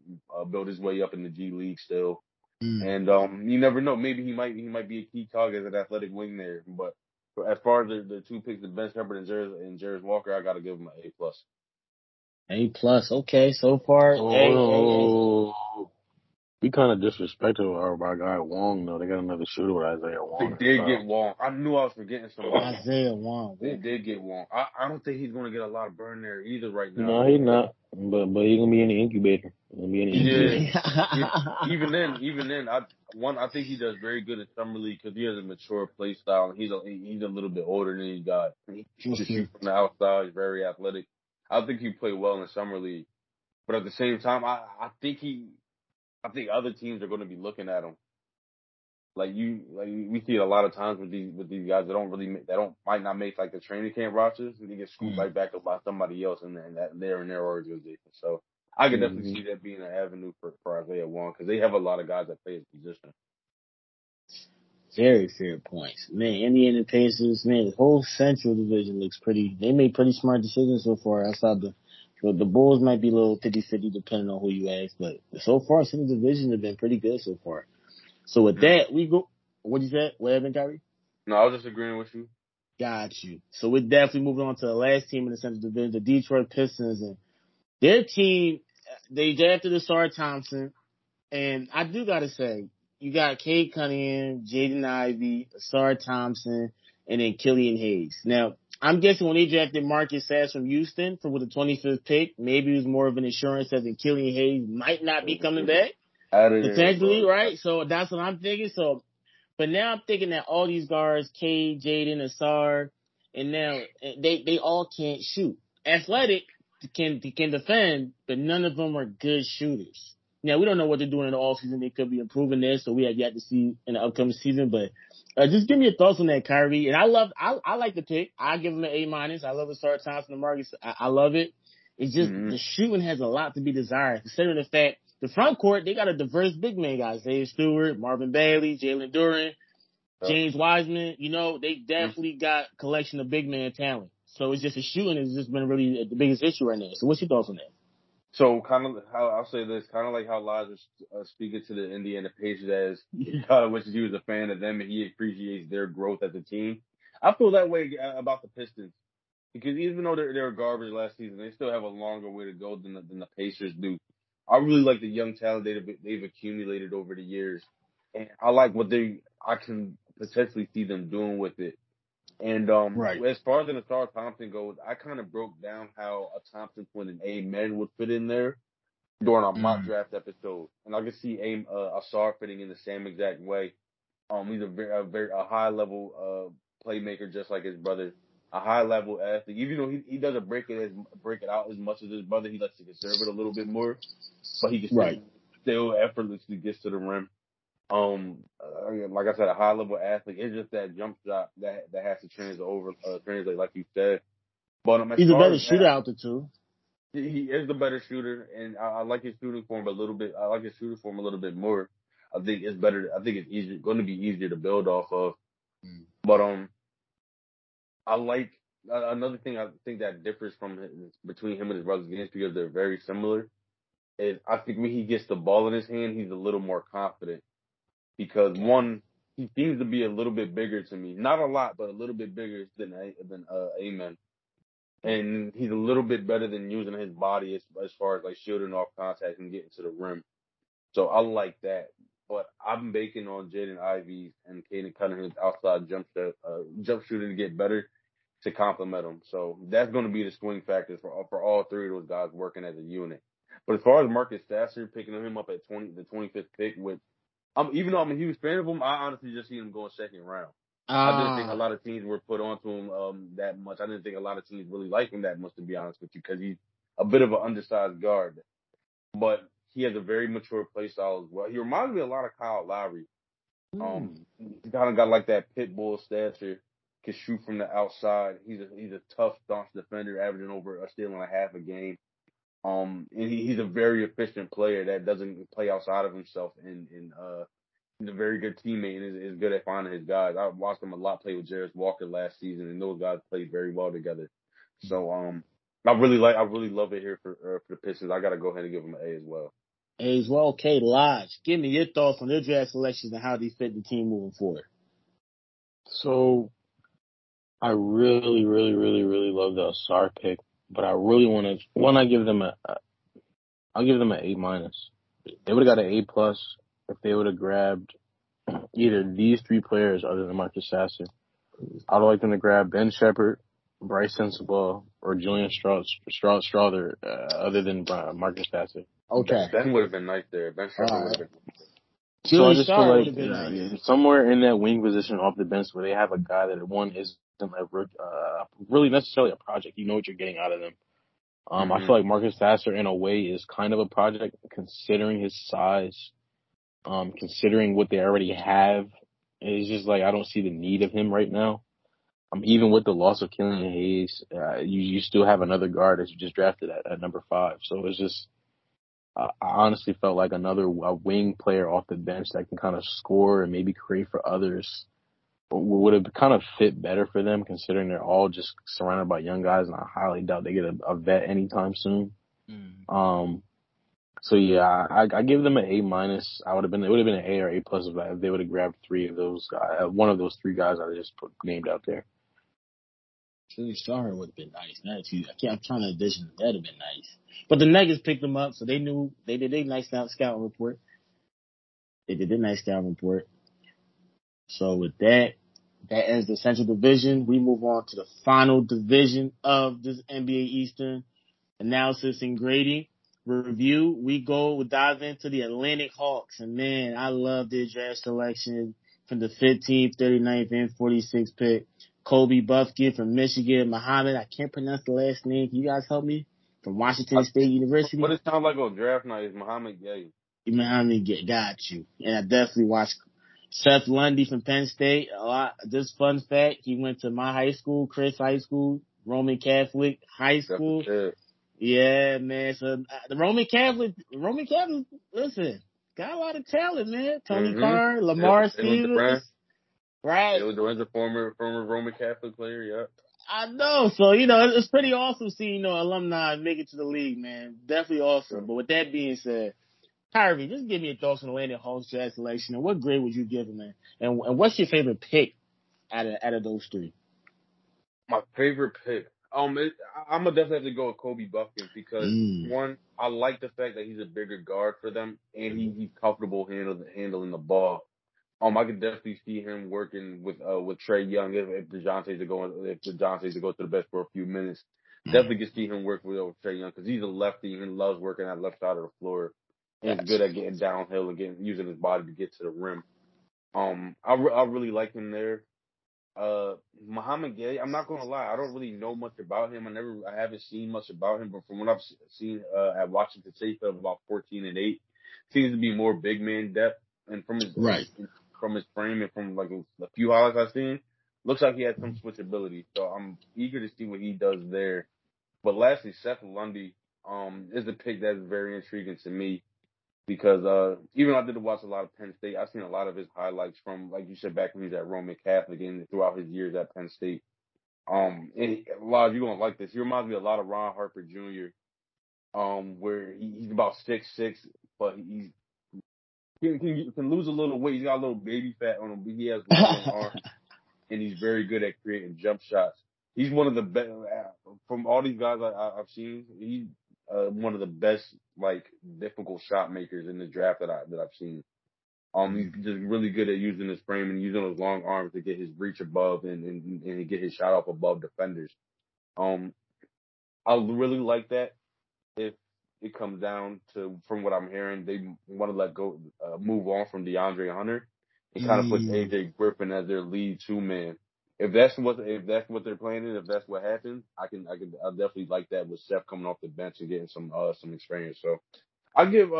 build his way up in the G League still. And you never know. Maybe he might be a key cog as an athletic wing there. But as far as the two picks, the Ben Shepherd and Jarris Walker, I got to give him an A+. A+, okay. So far, A. We kind of disrespected our guy Wong, though. They got another shooter with Isaiah Wong. They did get Wong. I knew I was forgetting somebody. Isaiah Wong. They did get Wong. I don't think he's going to get a lot of burn there either right now. No, he's not. But he's going to be in the incubator. Yeah. even then, I think he does very good in summer league because he has a mature play style. And he's a little bit older than he got. He shoots from the outside. He's very athletic. I think he played well in summer league. But at the same time, I think other teams are going to be looking at him. Like we see it a lot of times with these guys that might not make like the training camp rosters, and they get scooped right back up by somebody else, and they're in their organization. So I could definitely see that being an avenue for Isaiah Wong because they have a lot of guys that play his position. Very fair points, man. Indiana Pacers, man. The whole Central Division looks pretty. They made pretty smart decisions so far outside the. Well, the Bulls might be a little 50-50 depending on who you ask, but so far, some divisions have been pretty good so far. So with that, we go. What you said? What happened, Kyrie? No, I was just agreeing with you. Got you. So we definitely moved on to the last team in the Central Division, the Detroit Pistons, and their team. They drafted Isar Thompson, and I do gotta say, you got Cade Cunningham, Jaden Ivey, Isar Thompson, and then Killian Hayes. Now, I'm guessing when they drafted Marcus Sash from Houston for with the 25th pick, maybe it was more of an insurance as in Killian Hayes might not be coming back potentially, right? So that's what I'm thinking. So, but now I'm thinking that all these guards, Cade, Jaden, Isar, and now they all can't shoot. Athletic can defend, but none of them are good shooters. Now we don't know what they're doing in the offseason. They could be improving this, so we have yet to see in the upcoming season, but. Just give me your thoughts on that, Kyrie. And I like the pick. I give him an A-. I love Isar Thompson and Marcus. I love it. It's just the shooting has a lot to be desired, considering the fact the front court, they got a diverse big man guys. Dave Stewart, Marvin Bagley, Jalen Duren, James Wiseman. You know, they definitely got a collection of big man talent. So it's just the shooting has just been really the biggest issue right now. So what's your thoughts on that? So kind of how I'll say this, kind of like how Lodge was speaking to the Indiana Pacers as he kind of wishes he was a fan of them and he appreciates their growth as a team. I feel that way about the Pistons because even though they were garbage last season, they still have a longer way to go than the Pacers do. I really like the young talent they've accumulated over the years, and I like what I can potentially see them doing with it. And as far as the Isar Thompson goes, I kind of broke down how a Thompson point and A-Man would fit in there during our mock draft episode. And I could see Isar fitting in the same exact way. He's a very high-level playmaker just like his brother, a high-level athlete. Even though he doesn't break it out as much as his brother, he likes to conserve it a little bit more. But he just still effortlessly gets to the rim. Like I said, a high-level athlete. It's just that jump shot that has to translate, like you said. But he's a better shooter out the two. He is the better shooter, and I like his shooting form a little bit. I like his shooting form a little bit more. I think it's better. I think it's going to be easier to build off of. But I like another thing. I think that differs between him and his brothers games because they're very similar. Is I think when he gets the ball in his hand, he's a little more confident. Because one, he seems to be a little bit bigger to me, not a lot, but a little bit bigger than Amen, and he's a little bit better than using his body as far as like shielding off contact and getting to the rim. So I like that, but I'm banking on Jaden Ivey's and Caden Cunningham's outside jump shooting to get better to complement him. So that's going to be the swing factors for all three of those guys working as a unit. But as far as Marcus Sasser picking him up at the 25th pick with. Even though I'm a huge fan of him, I honestly just see him going second round. I didn't think a lot of teams were put onto him that much. I didn't think a lot of teams really like him that much, to be honest with you, because he's a bit of an undersized guard. But he has a very mature play style as well. He reminds me a lot of Kyle Lowry. He kind of got like that pit bull stature, can shoot from the outside. He's a tough, staunch defender, averaging over a steal and a half a game. And he's a very efficient player that doesn't play outside of himself and he's a very good teammate and is good at finding his guys. I watched him a lot play with Jarris Walker last season, and those guys played very well together. So I really love it here for the Pistons. I got to go ahead and give them an A as well. A as well. Okay, Lodge, give me your thoughts on their draft selections and how they fit the team moving forward. So I really love the Asar pick, but I really want to I'll give them an A minus. They would have got an A plus if they would have grabbed either these three players other than Marcus Sasser. I would like them to grab Ben Shepherd, Bryce Sensabaugh, or Julian Strother other than Marcus Sasser. Okay. Ben would have been nice there. Ben Shepherd would have been nice. So I just feel like somewhere in that wing position off the bench where they have a guy that one isn't really necessarily a project. You know what you're getting out of them. I feel like Marcus Sasser, in a way, is kind of a project considering his size, considering what they already have. It's just like I don't see the need of him right now. Even with the loss of Killian Hayes, you still have another guard that you just drafted at number 5. So it's just I honestly felt like a wing player off the bench that can kind of score and maybe create for others would have kind of fit better for them, considering they're all just surrounded by young guys, and I highly doubt they get a vet anytime soon. So yeah, I give them an A minus. It would have been an A or A plus if they would have grabbed one of those three guys I just named out there. Really Starr would have been nice. I'm trying to envision that would have been nice. But the Nuggets picked them up, so they knew they did a nice scouting report. So with that ends the Central Division. We move on to the final division of this NBA Eastern analysis and grading review. We dive into the Atlantic Hawks, and man, I love their draft selection from the 15th, 39th, and 46th pick. Kobe Bufkin from Michigan, Muhammad, I can't pronounce the last name. Can you guys help me? From Washington State University. What it sounds like on draft night is Muhammad Gay. Muhammad Gay, got you. And I definitely watched Seth Lundy from Penn State. Just fun fact, he went to my high school, Chris High School, Roman Catholic High School. Yeah, man. So the Roman Catholic, listen, got a lot of talent, man. Tony Carr, Lamar Stevens. Right. It was a former Roman Catholic player, yeah. I know. So, it's pretty awesome seeing, alumni make it to the league, man. Definitely awesome. Sure. But with that being said, Kyrie, just give me your thoughts on the Atlanta Hawks draft selection, and what grade would you give them, man? And what's your favorite pick out of those three? My favorite pick? I'm going to definitely have to go with Kobe Bufkin because, one, I like the fact that he's a bigger guard for them, and he's comfortable handling the ball. I could definitely see him working with Trae Young if DeJounte's to go to the bench for a few minutes. Definitely could see him working with Trae Young because he's a lefty and loves working that left side of the floor. He's good at getting downhill and using his body to get to the rim. I really like him there. Muhammad Gay, I'm not gonna lie, I don't really know much about him. I haven't seen much about him, but from what I've seen at Washington State, of about 14 and 8, seems to be more big man depth. And from his from his frame and from like a few highlights I've seen, looks like he had some switchability. So I'm eager to see what he does there. But lastly, Seth Lundy is a pick that's very intriguing to me because even though I did watch a lot of Penn State, I've seen a lot of his highlights from, like you said, back when he was at Roman Catholic and throughout his years at Penn State. And a lot of you gonna like this. He reminds me a lot of Ron Harper Jr. Where he's about 6'6", but he's can lose a little weight. He's got a little baby fat on him, but he has long arms, and he's very good at creating jump shots. He's one of the best from all these guys I've seen. He's one of the best difficult shot makers in the draft that I've seen. He's just really good at using his frame and using those long arms to get his reach above and get his shot off above defenders. I really like that. If it comes down to, from what I'm hearing, they want to move on from DeAndre Hunter and kind of put AJ Griffin as their lead 2-man. If that's what they're planning, if that's what happens, I definitely like that with Seth coming off the bench and getting some experience. So I give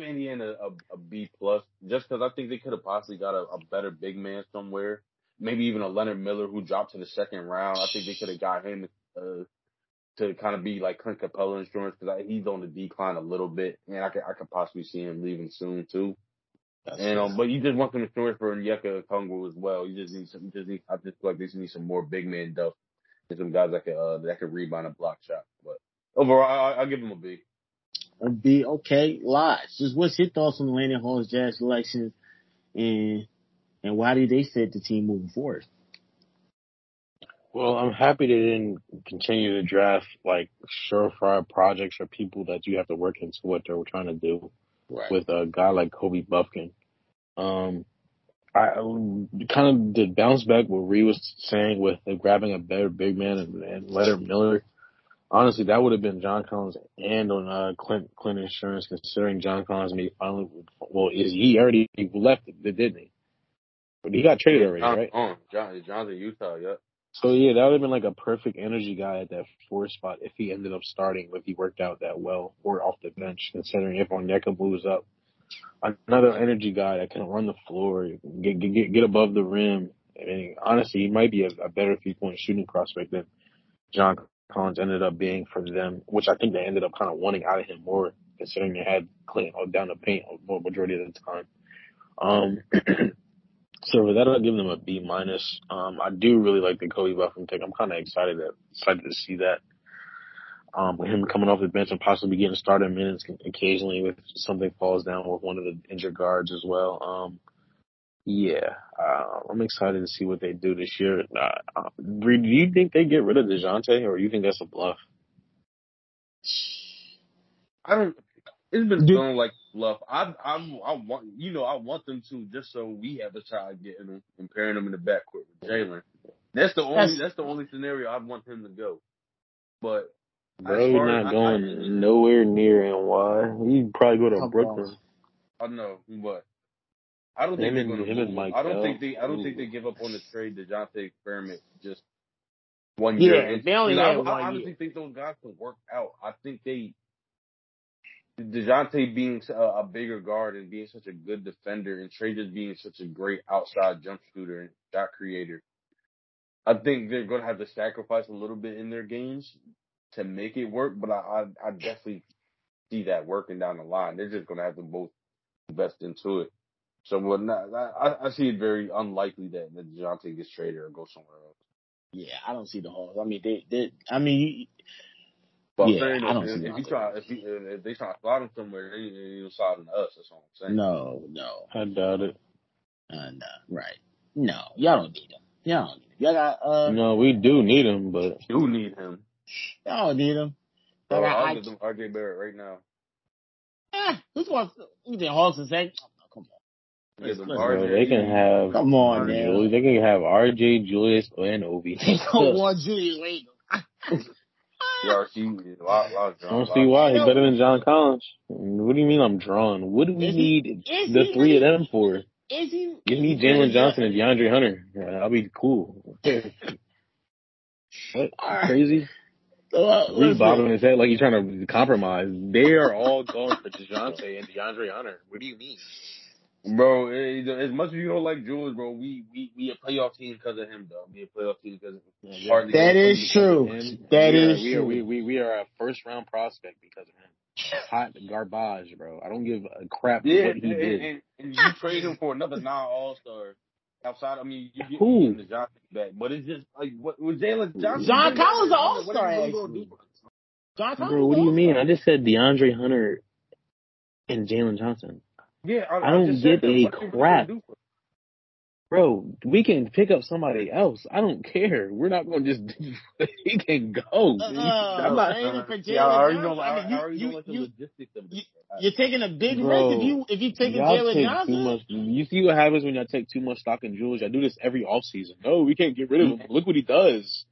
Indiana a B plus just because I think they could have possibly got a better big man somewhere, maybe even a Leonard Miller who dropped in the second round. I think they could have got him. To kind of be like Clint Capella insurance because he's on the decline a little bit, and I could possibly see him leaving soon too. That's true. But you just want them to throw in for Onyeka Okongwu as well. I just feel like they just need some more big man stuff and some guys that can rebound and block shot. But overall, I'll give them a B. A B, okay. Lodge, just what's your thoughts on the Landon Hall's Jazz elections, and why do they set the team moving forward? Well, I'm happy they didn't continue to draft like surefire projects or people that you have to work into what they were trying to do with a guy like Kobe Bufkin. I kind of did bounce back what Reed was saying with grabbing a better big man and Leonard Miller. Honestly, that would have been John Collins and on Clint Insurance, considering John Collins may finally – well, he already left, didn't he? But he got traded already, right? John's in Utah, yeah. So, yeah, that would have been like a perfect energy guy at that 4 spot if he ended up starting, if he worked out that well, or off the bench, considering if Onyeka moves up. Another energy guy that can run the floor, get above the rim. I mean, honestly, he might be a better three-point shooting prospect than John Collins ended up being for them, which I think they ended up kind of wanting out of him more, considering they had Clint down the paint the majority of the time. So for that, I'll give them a B minus. I do really like the Kobe Bufkin pick. I'm kind of excited to see that. With him coming off the bench and possibly getting started minutes occasionally if something falls down with one of the injured guards as well. I'm excited to see what they do this year. Do you think they get rid of DeJounte, or you think that's a bluff? I don't. It's been feeling like bluff. I want them to just so we have a try getting them and pairing them in the backcourt with Jalen. That's the only scenario I want him to go. But they're not going nowhere near, and why? He'd probably go to Brooklyn. I know, but I don't think they're going to move. I don't think they give up on the trade DeJounte experiment just 1 year. Yeah, they only have 1 year. I honestly think those guys can work out. I think DeJounte being a bigger guard and being such a good defender, and Trey just being such a great outside jump shooter and shot creator, I think they're going to have to sacrifice a little bit in their games to make it work. But I definitely see that working down the line. They're just going to have to both invest into it. So I see it very unlikely that DeJounte gets traded or goes somewhere else. Yeah, I don't see the Hawks. I mean, if they try to slide him somewhere, they're sliding to us. That's what I'm saying. No. I doubt it. No, right. No, y'all don't need him. Y'all got, no, we do need him, but. You need him. Y'all need him. Bro, I'll give them RJ Barrett right now. Who's going to. You think Hawks is saying? Come on. They can have. Come on, man. They can have RJ, Julius, and Obi. They don't want Julius later. I don't see why. He's better than John Collins. What do you mean I'm drawn? What do we need the three of them for? Give me Jalen Johnson and DeAndre Hunter. I'll be cool. What? Crazy? He's bobbing his head like he's trying to compromise. They are all going for DeJounte and DeAndre Hunter. What do you mean? Bro, as much as you don't like Jules, bro, we a playoff team because of him, though. We a playoff team because of him. That is true. That is true. We are a first-round prospect because of him. Hot garbage, bro. I don't give a crap what he did. And you trade him for another non-all-star outside. I mean, you get the Johnson back. But it's just, like, what was Jalen Johnson? John Collins an all-star, actually. John Collins, bro, what do you mean? I just said DeAndre Hunter and Jalen Johnson. Yeah, I don't give a crap. Bro, we can pick up somebody else. I don't care. We're not going to just – he can go. You're taking a big risk if you take Jalen Johnson. You see what happens when y'all take too much stock in Julius. I do this every offseason. No, we can't get rid of him. Look what he does.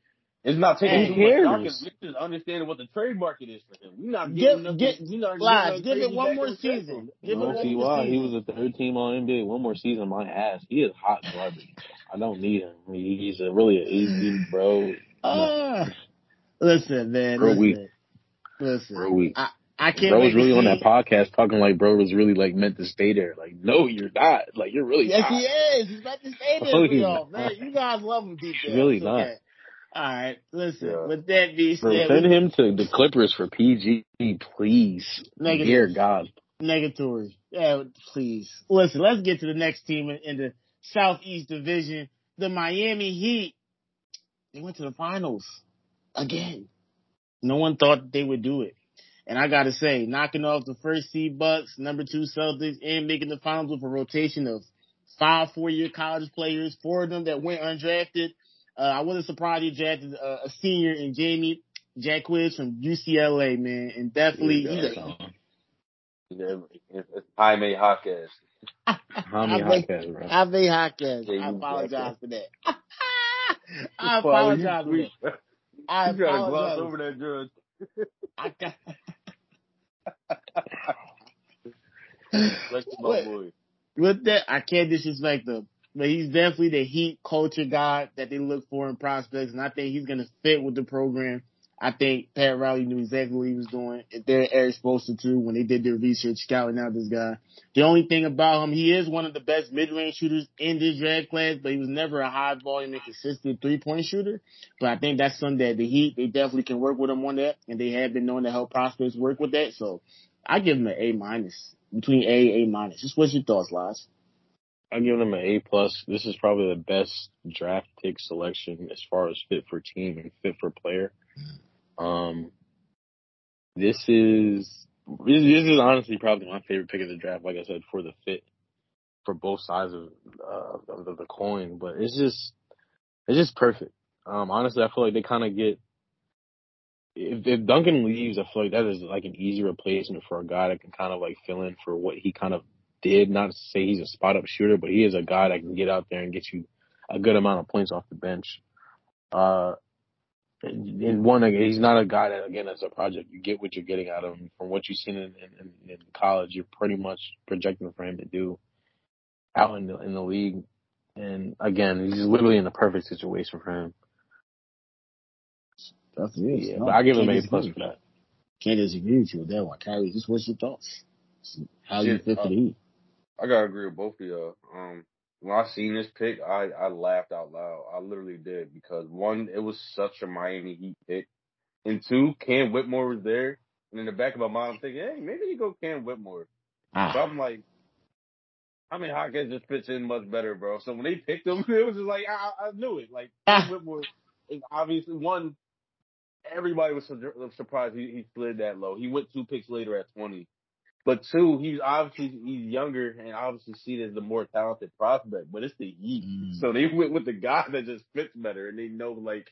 It's not taking too much stock. It's just understanding what the trade market is for him. We're not getting give it one more season. He was a 13 all NBA. One more season, my ass. He is hot garbage. I don't need him. He's really an easy bro. Listen, man. Bro, weak. I can't. Bro was really on that podcast talking like bro was really like meant to stay there. Like, no, you're not. Like, you're really. Yes, he is. He's meant to stay there. Oh, man, you guys love him deep down. Really not. All right, listen. Yeah. With that being said, send him to the Clippers for PG, please. Dear God. Negatory. Yeah, please. Listen, let's get to the next team in the Southeast Division, the Miami Heat. They went to the finals again. No one thought they would do it. And I got to say, knocking off the first seed Bucks, number two Celtics, and making the finals with a rotation of 5 four-year college players, 4 of them that went undrafted. I wasn't surprised he drafted a senior in Jamie Jacquez from UCLA, man. And definitely it's Jaime Jaquez. Jaime Jaquez. I apologize for that. I apologize for that. I apologize. You got a gloss over that, Judge. I got with that, I can't disrespect him. But he's definitely the Heat culture guy that they look for in prospects, and I think he's going to fit with the program. I think Pat Riley knew exactly what he was doing. If they're Eric Spoelstra too, when they did their research scouting out this guy. The only thing about him, he is one of the best mid-range shooters in this draft class, but he was never a high-volume and consistent three-point shooter. But I think that's something that the Heat, they definitely can work with him on that, and they have been known to help prospects work with that. So I give him an A-minus, between A-minus. Just what's your thoughts, Lodge? I'm giving him an A+. This is probably the best draft pick selection as far as fit for team and fit for player. This is honestly probably my favorite pick of the draft. Like I said, for the fit, for both sides of the coin. But it's just perfect. Honestly, I feel like they kind of get. If Duncan leaves, I feel like that is like an easy replacement for a guy that can kind of like fill in for what he kind of. Did not say he's a spot-up shooter, but he is a guy that can get out there and get you a good amount of points off the bench. And one, he's not a guy that, again, as a project, you get what you're getting out of him. From what you've seen in college, you're pretty much projecting for him to do out in the league. And, again, he's literally in the perfect situation for him. That's it. Yeah, but I give him an A+ for that. Can't disagree with you with that one. Kyrie, just what's your thoughts? How do you fit for the Heat? I gotta agree with both of y'all. When I seen this pick, I laughed out loud. I literally did because one, it was such a Miami Heat pick, and two, Cam Whitmore was there. And in the back of my mind, I'm thinking, hey, maybe you go Cam Whitmore. So I'm like, I mean, Hawkins just fits in much better, bro. So when they picked him, it was just like I knew it. Like Cam Whitmore is obviously one. Everybody was surprised he slid that low. He went 2 picks later at 20. But two, he's younger and obviously seen as the more talented prospect. But it's the Heat, so they went with the guy that just fits better, and they know like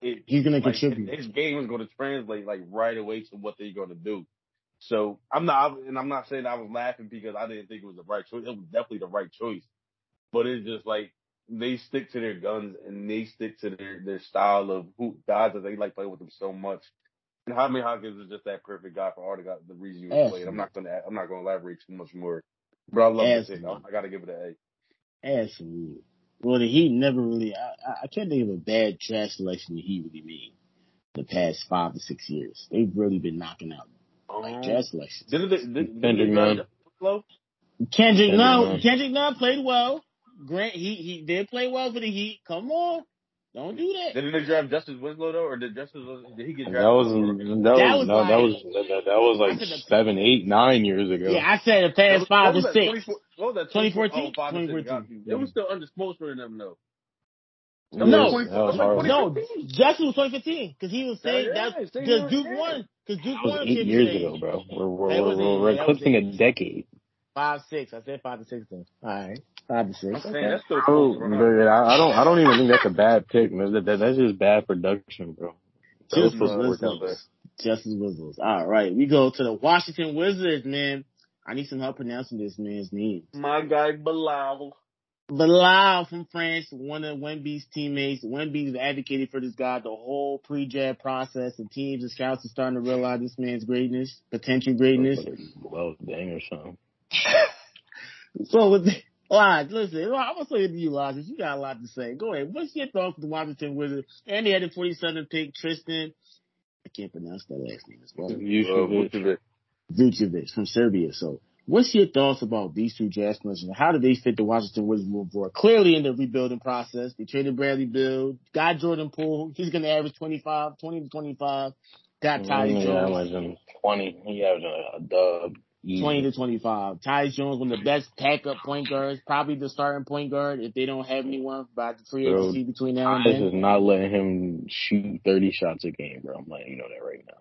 he's gonna contribute. His game is gonna translate like right away to what they're gonna do. So I'm not saying I was laughing because I didn't think it was the right choice. It was definitely the right choice, but it's just like they stick to their guns and they stick to their style of who guys that they like playing with them so much. And Jaime Hawkins is just that perfect guy for all the reason you played. I'm not gonna elaborate too much more, but I love this thing. I gotta give it an A. Absolutely. Well, the Heat never really. I can't think of a bad draft selection the Heat really made the past 5 to 6 years. They've really been knocking out like draft selections. Kendrick Nunn. Kendrick Nunn played well. Grant he did play well for the Heat. Come on. Don't do that. Didn't they draft Justice Winslow though, or did Justice Winslow, did he get drafted? That was like 7, 8, 9 years ago. Yeah, I said the past 5 to 6. What was that? 2014. 2014. It was still under Spoelstra in them though. No, Justice was 2015 because he was saying that because Duke won. Because Duke won. That was 8 years ago, bro. We're eclipsing a decade. 5, 6. I said 5 to 6 then. All right. 5 to 6. Okay. That's so cool, bro. I don't even think that's a bad pick, man. That's just bad production, bro. Justice Wizards. All right, we go to the Washington Wizards, man. I need some help pronouncing this man's name. My guy Bilal. Bilal from France, one of Wemby's teammates. Wemby's advocated for this guy the whole pre-draft process, and teams and scouts are starting to realize this man's greatness, potential greatness. Well, dang or something. So with. Lodge, listen, I'm going to say it to you, Lodge, you got a lot to say. Go ahead. What's your thoughts on the Washington Wizards? And they had the 47th pick, Tristan. I can't pronounce that last name as well. Vucevic from Serbia. So what's your thoughts about these two draft selections? How do they fit the Washington Wizards moving forward? Clearly in the rebuilding process, they traded Bradley Beal, got Jordan Poole. He's going to average 20 to 25. Got Tyus Jones. He averaged a dub. 20 to 25. Tyus Jones, one of the best backup point guards, probably the starting point guard if they don't have anyone by the free agency between now and then. Tyus is not letting him shoot 30 shots a game, bro. I'm letting you know that right now.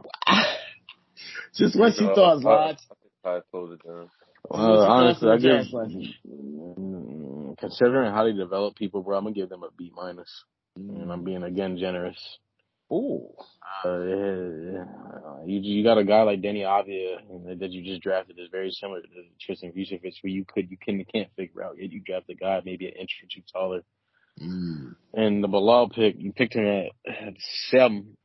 Just what's your thoughts, Lodge? Honestly, I guess considering how they develop people, bro, I'm gonna give them a B minus, and I'm being again generous. Ooh. You got a guy like Denny Avdia that you just drafted is very similar to Tristan Vucevic, where you can't figure out yet. You draft a guy maybe an inch or two taller. Mm. And the Bilal pick, you picked him at 7.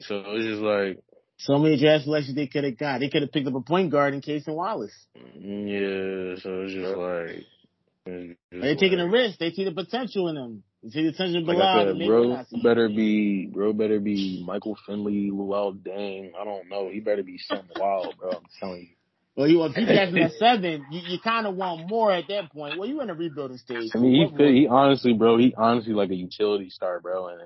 So it's just like so many draft selections they could have got. They could have picked up a point guard in Casey Wallace. Yeah, so it's just like they're taking a risk. They see the potential in him. See the tension like I said, bro better be Michael Finley, Luol Deng. I don't know. He better be something wild, bro. I'm telling you. Well, if you catch him at 7, you kind of want more at that point. Well, you in a rebuilding stage. I mean, he honestly like a utility star, bro, and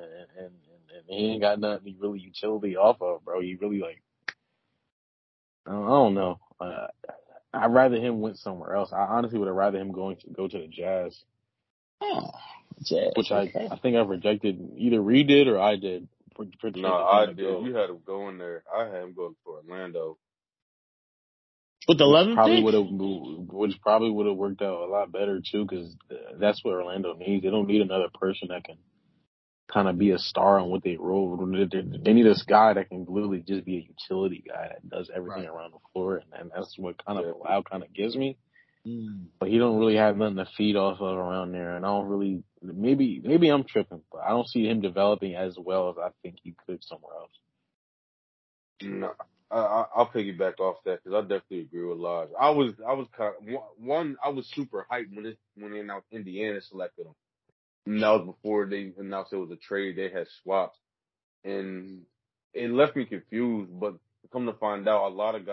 he ain't got nothing really utility off of, bro. He really like, I don't know. I'd rather him went somewhere else. I honestly would have rather him go to the Jazz. Oh. Jazz. Which I think I've rejected. Either Reed did or I did. No, I did. You had him going there. I had him going to Orlando. With the 11th pick? Which probably would have worked out a lot better, too, because that's what Orlando needs. They don't need another person that can kind of be a star on what they roll. They need this guy that can literally just be a utility guy that does everything around the floor, and that's what kind of Bilal kind of gives me. But he don't really have nothing to feed off of around there, and I don't really. Maybe I'm tripping, but I don't see him developing as well as I think he could somewhere else. No, I'll piggyback off that because I definitely agree with Lodge. I was kind of, one. I was super hyped when they announced Indiana selected him. And that was before they announced it was a trade. They had swapped, and it left me confused, but. Come to find out, a lot of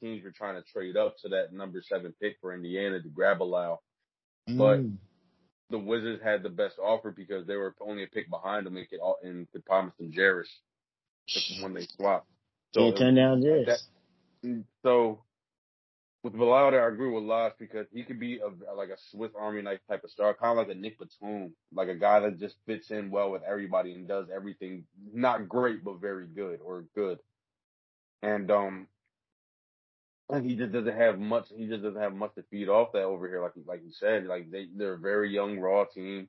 teams were trying to trade up to that number 7 pick for Indiana to grab Bilal. But the Wizards had the best offer because they were only a pick behind them and could promise them Jarris when they swapped. So they turned down Jarris. So with Bilal there, I agree with Lodge because he could be like a Swiss Army knife type of star, kind of like a Nick Batum, like a guy that just fits in well with everybody and does everything, not great, but very good or good. And he just doesn't have much to feed off that over here. Like you said, like they're a very young, raw team.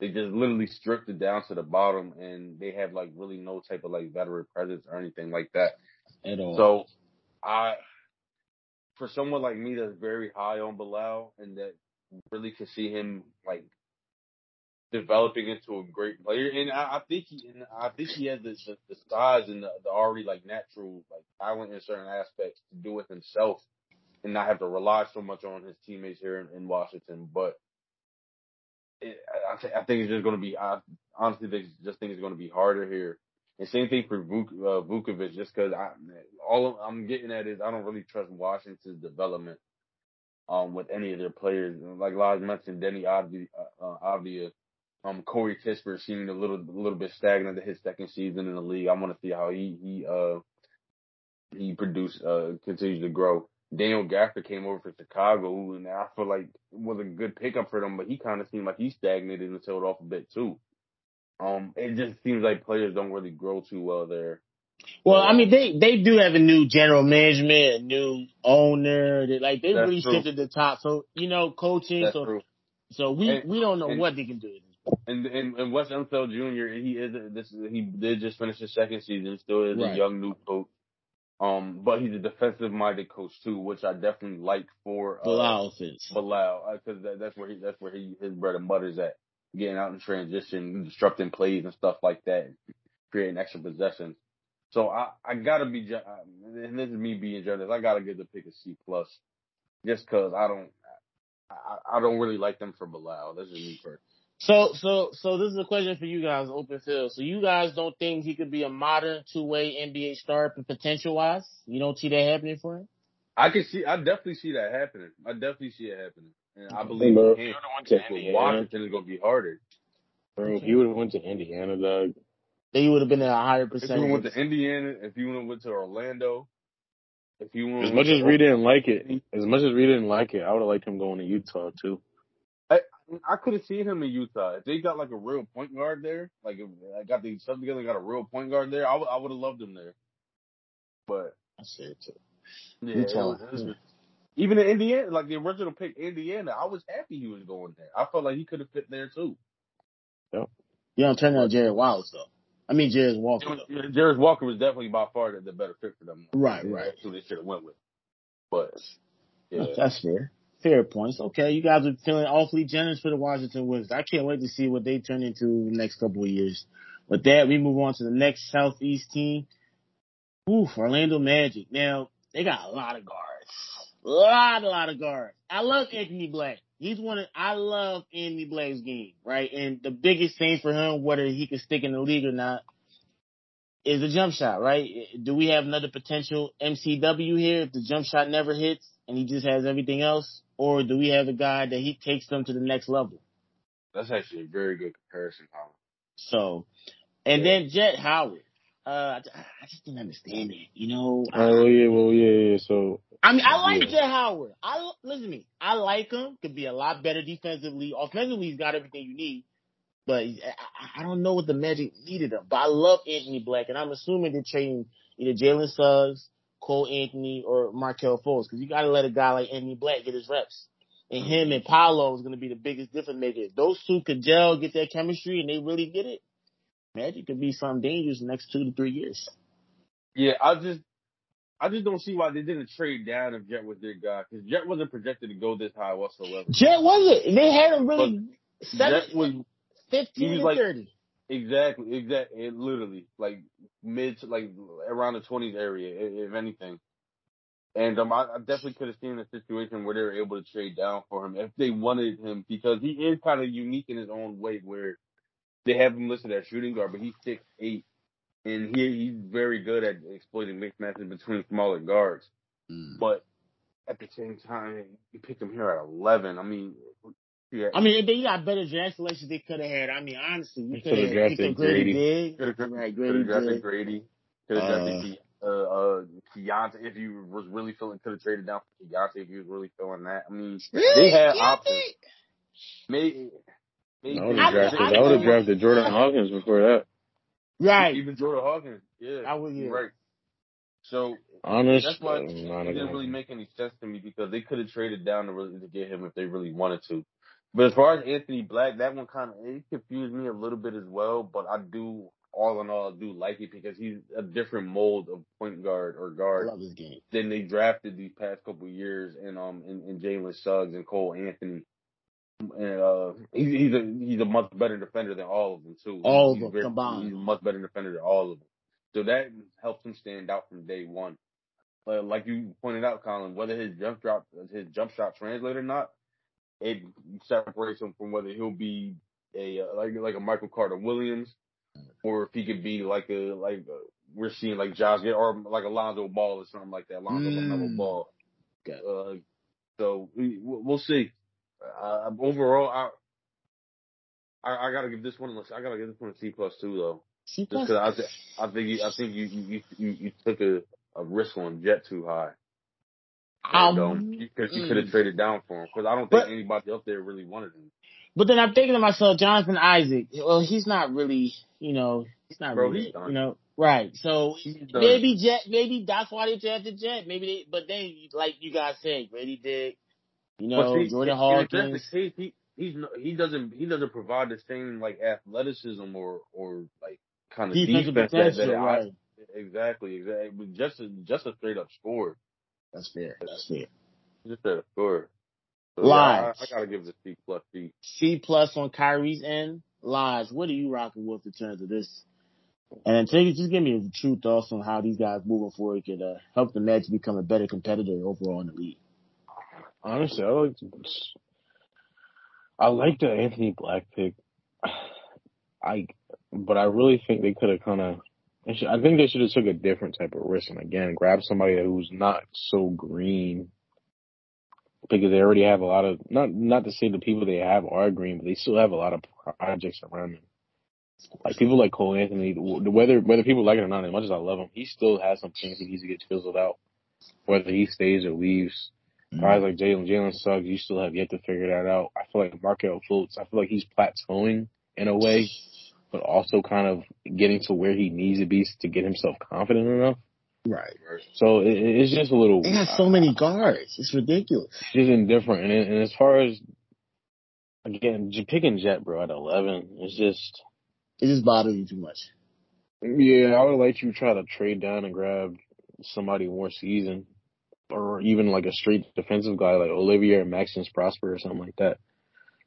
They just literally stripped it down to the bottom, and they have like really no type of like veteran presence or anything like that at all. So, for someone like me that's very high on Bilal and that really can see him like developing into a great player, and I think he has the size and the already like natural like talent in certain aspects to do with himself, and not have to rely so much on his teammates here in Washington. But I honestly think it's going to be harder here. And same thing for Vukovic, just because all I'm getting at is I don't really trust Washington's development with any of their players. Like Lodge mentioned, Denny Avdia. Corey Kispert seemed a little bit stagnant at his second season in the league. I want to see how he continues to grow. Daniel Gafford came over for Chicago, and I feel like was a good pickup for them, but he kind of seemed like he stagnated and tailed off a bit too. It just seems like players don't really grow too well there. Well, I mean, they do have a new general management, a new owner. They really shifted the top. So coaching. That's true. So we don't know what they can do. And Wes Unseld Jr. He did just finish his second season, still is a young new coach. But he's a defensive minded coach too, which I definitely like for Bilal, because that's where his bread and butter is at, getting out in transition, disrupting plays and stuff like that, creating extra possessions. So I gotta be, and this is me being generous, I gotta give the pick a C+, just because I don't really like them for Bilal. That's just me first. So this is a question for you guys, open field. So you guys don't think he could be a modern two-way NBA star potential-wise? You don't see that happening for him? I definitely see that happening. And I believe Washington is going to be harder. Bro, if you would have went to Indiana, Doug. Then you would have been at a higher percentage. If you went to Indiana, if you went to Orlando, If you want, as much as Reed didn't like it, I would have liked him going to Utah too. I could have seen him in Utah. If they got like a real point guard there, like if I got the stuff together, got a real point guard there, I would have loved him there. But I see it too. Yeah, Utah. Even in Indiana, like the original pick, Indiana, I was happy he was going there. I felt like he could have fit there too. Yep. You don't turn on Jared Wallace though. I mean, Jairus Walker. Jairus Walker was definitely by far the better fit for them. Right. That's who they should have went with. But, yeah. That's fair. Fair points. Okay, you guys are feeling awfully generous for the Washington Wizards. I can't wait to see what they turn into in the next couple of years. With that, we move on to the next Southeast team. Oof, Orlando Magic. Now, they got a lot of guards. A lot of guards. I love Anthony Black. I love Anthony Black's game, right? And the biggest thing for him, whether he can stick in the league or not, is the jump shot, right? Do we have another potential MCW here if the jump shot never hits and he just has everything else? Or do we have a guy that he takes them to the next level? That's actually a very good comparison, Howard. Then Jet Howard. I just didn't understand it, you know? So... I mean, I like Jet Howard. Listen to me. I like him. Could be a lot better defensively. Offensively, he's got everything you need. But I don't know what the Magic needed him. But I love Anthony Black, and I'm assuming they're trading either Jalen Suggs, Cole Anthony, or Markelle Fultz, because you got to let a guy like Anthony Black get his reps. And him and Paolo is going to be the biggest difference maker. If those two could gel, get their chemistry, and they really get it, Magic could be something dangerous in the next 2 to 3 years. Yeah, I just don't see why they didn't trade down if Jet was their guy, because Jet wasn't projected to go this high whatsoever. Jet wasn't. And they had him really 15 to 30. Exactly. It literally, like, mid to, like, around the 20s area, if anything. And I definitely could have seen a situation where they were able to trade down for him if they wanted him, because he is kind of unique in his own way where they have him listed as shooting guard, but he's 6'8". And he's very good at exploiting mismatches between smaller guards. Mm. But at the same time, you picked him here at 11. I mean, yeah. I mean, you got better draft selections they could have had. I mean, honestly, you could have drafted Grady. Could have drafted Keontae if you was really feeling. Could have traded down for Keontae if you was really feeling that. I mean, really? They had options. Maybe. I would have drafted Jordan Hawkins before that. Right. Even Jordan Hawkins. Yeah. I would, yeah. Right. So, honestly, that's why it didn't really make any sense to me, because they could have traded down to get him if they really wanted to. But as far as Anthony Black, that one kind of confused me a little bit as well, but I do like it because he's a different mold of point guard or guard than they drafted these past couple years in Jalen Suggs and Cole Anthony. And he's a much better defender than all of them too. He's a much better defender than all of them. So that helps him stand out from day one. But like you pointed out, Colin, whether his jump shot translates or not, it separates him from whether he'll be a Michael Carter Williams, or if he could be like we're seeing like Josh or like Alonzo Ball or something like that. Alonzo Ball. Okay. So we'll see. Overall, I gotta give this one. I gotta give this one a C+ too, though. C+. Just because I think you took a risk on Jet too high. Because you could have traded down for him. Because I don't think anybody up there really wanted him. But then I'm thinking to myself, Jonathan Isaac. Well, he's not really, right. So maybe Jet. Maybe that's why they drafted Jet. But then, like you guys said, Grady Dick. Jordan Hawkins. He doesn't provide the same like athleticism or like kind of defense that right. Exactly. Just a straight up score. That's fair. Just a score. So, Lodge. Yeah, I gotta give it a C+. C+ on Kyrie's end. Lodge, what are you rocking with in terms of this? And just give me a true thoughts on how these guys moving forward could help the Magic become a better competitor overall in the league. Honestly, I like the Anthony Black pick. But I really think they could have I think they should have took a different type of risk and again grab somebody who's not so green, because they already have a lot of not to say the people they have are green, but they still have a lot of projects around them. Like people like Cole Anthony, whether people like it or not, as much as I love him, he still has some things that he needs to get chiseled out. whether he stays or leaves. Guys like Jalen Suggs, you still have yet to figure that out. I feel like Markelle Fultz, I feel like he's plateauing in a way, but also kind of getting to where he needs to be to get himself confident enough. Right. So it's just a little. They got so many guards. It's ridiculous. It's just indifferent. And as far as, again, picking Jet, bro, at 11, it's just. It just bothers you too much. Yeah, I would let you try to trade down and grab somebody more seasoned, or even like a straight defensive guy like Olivier or Maxence Prosper or something like that.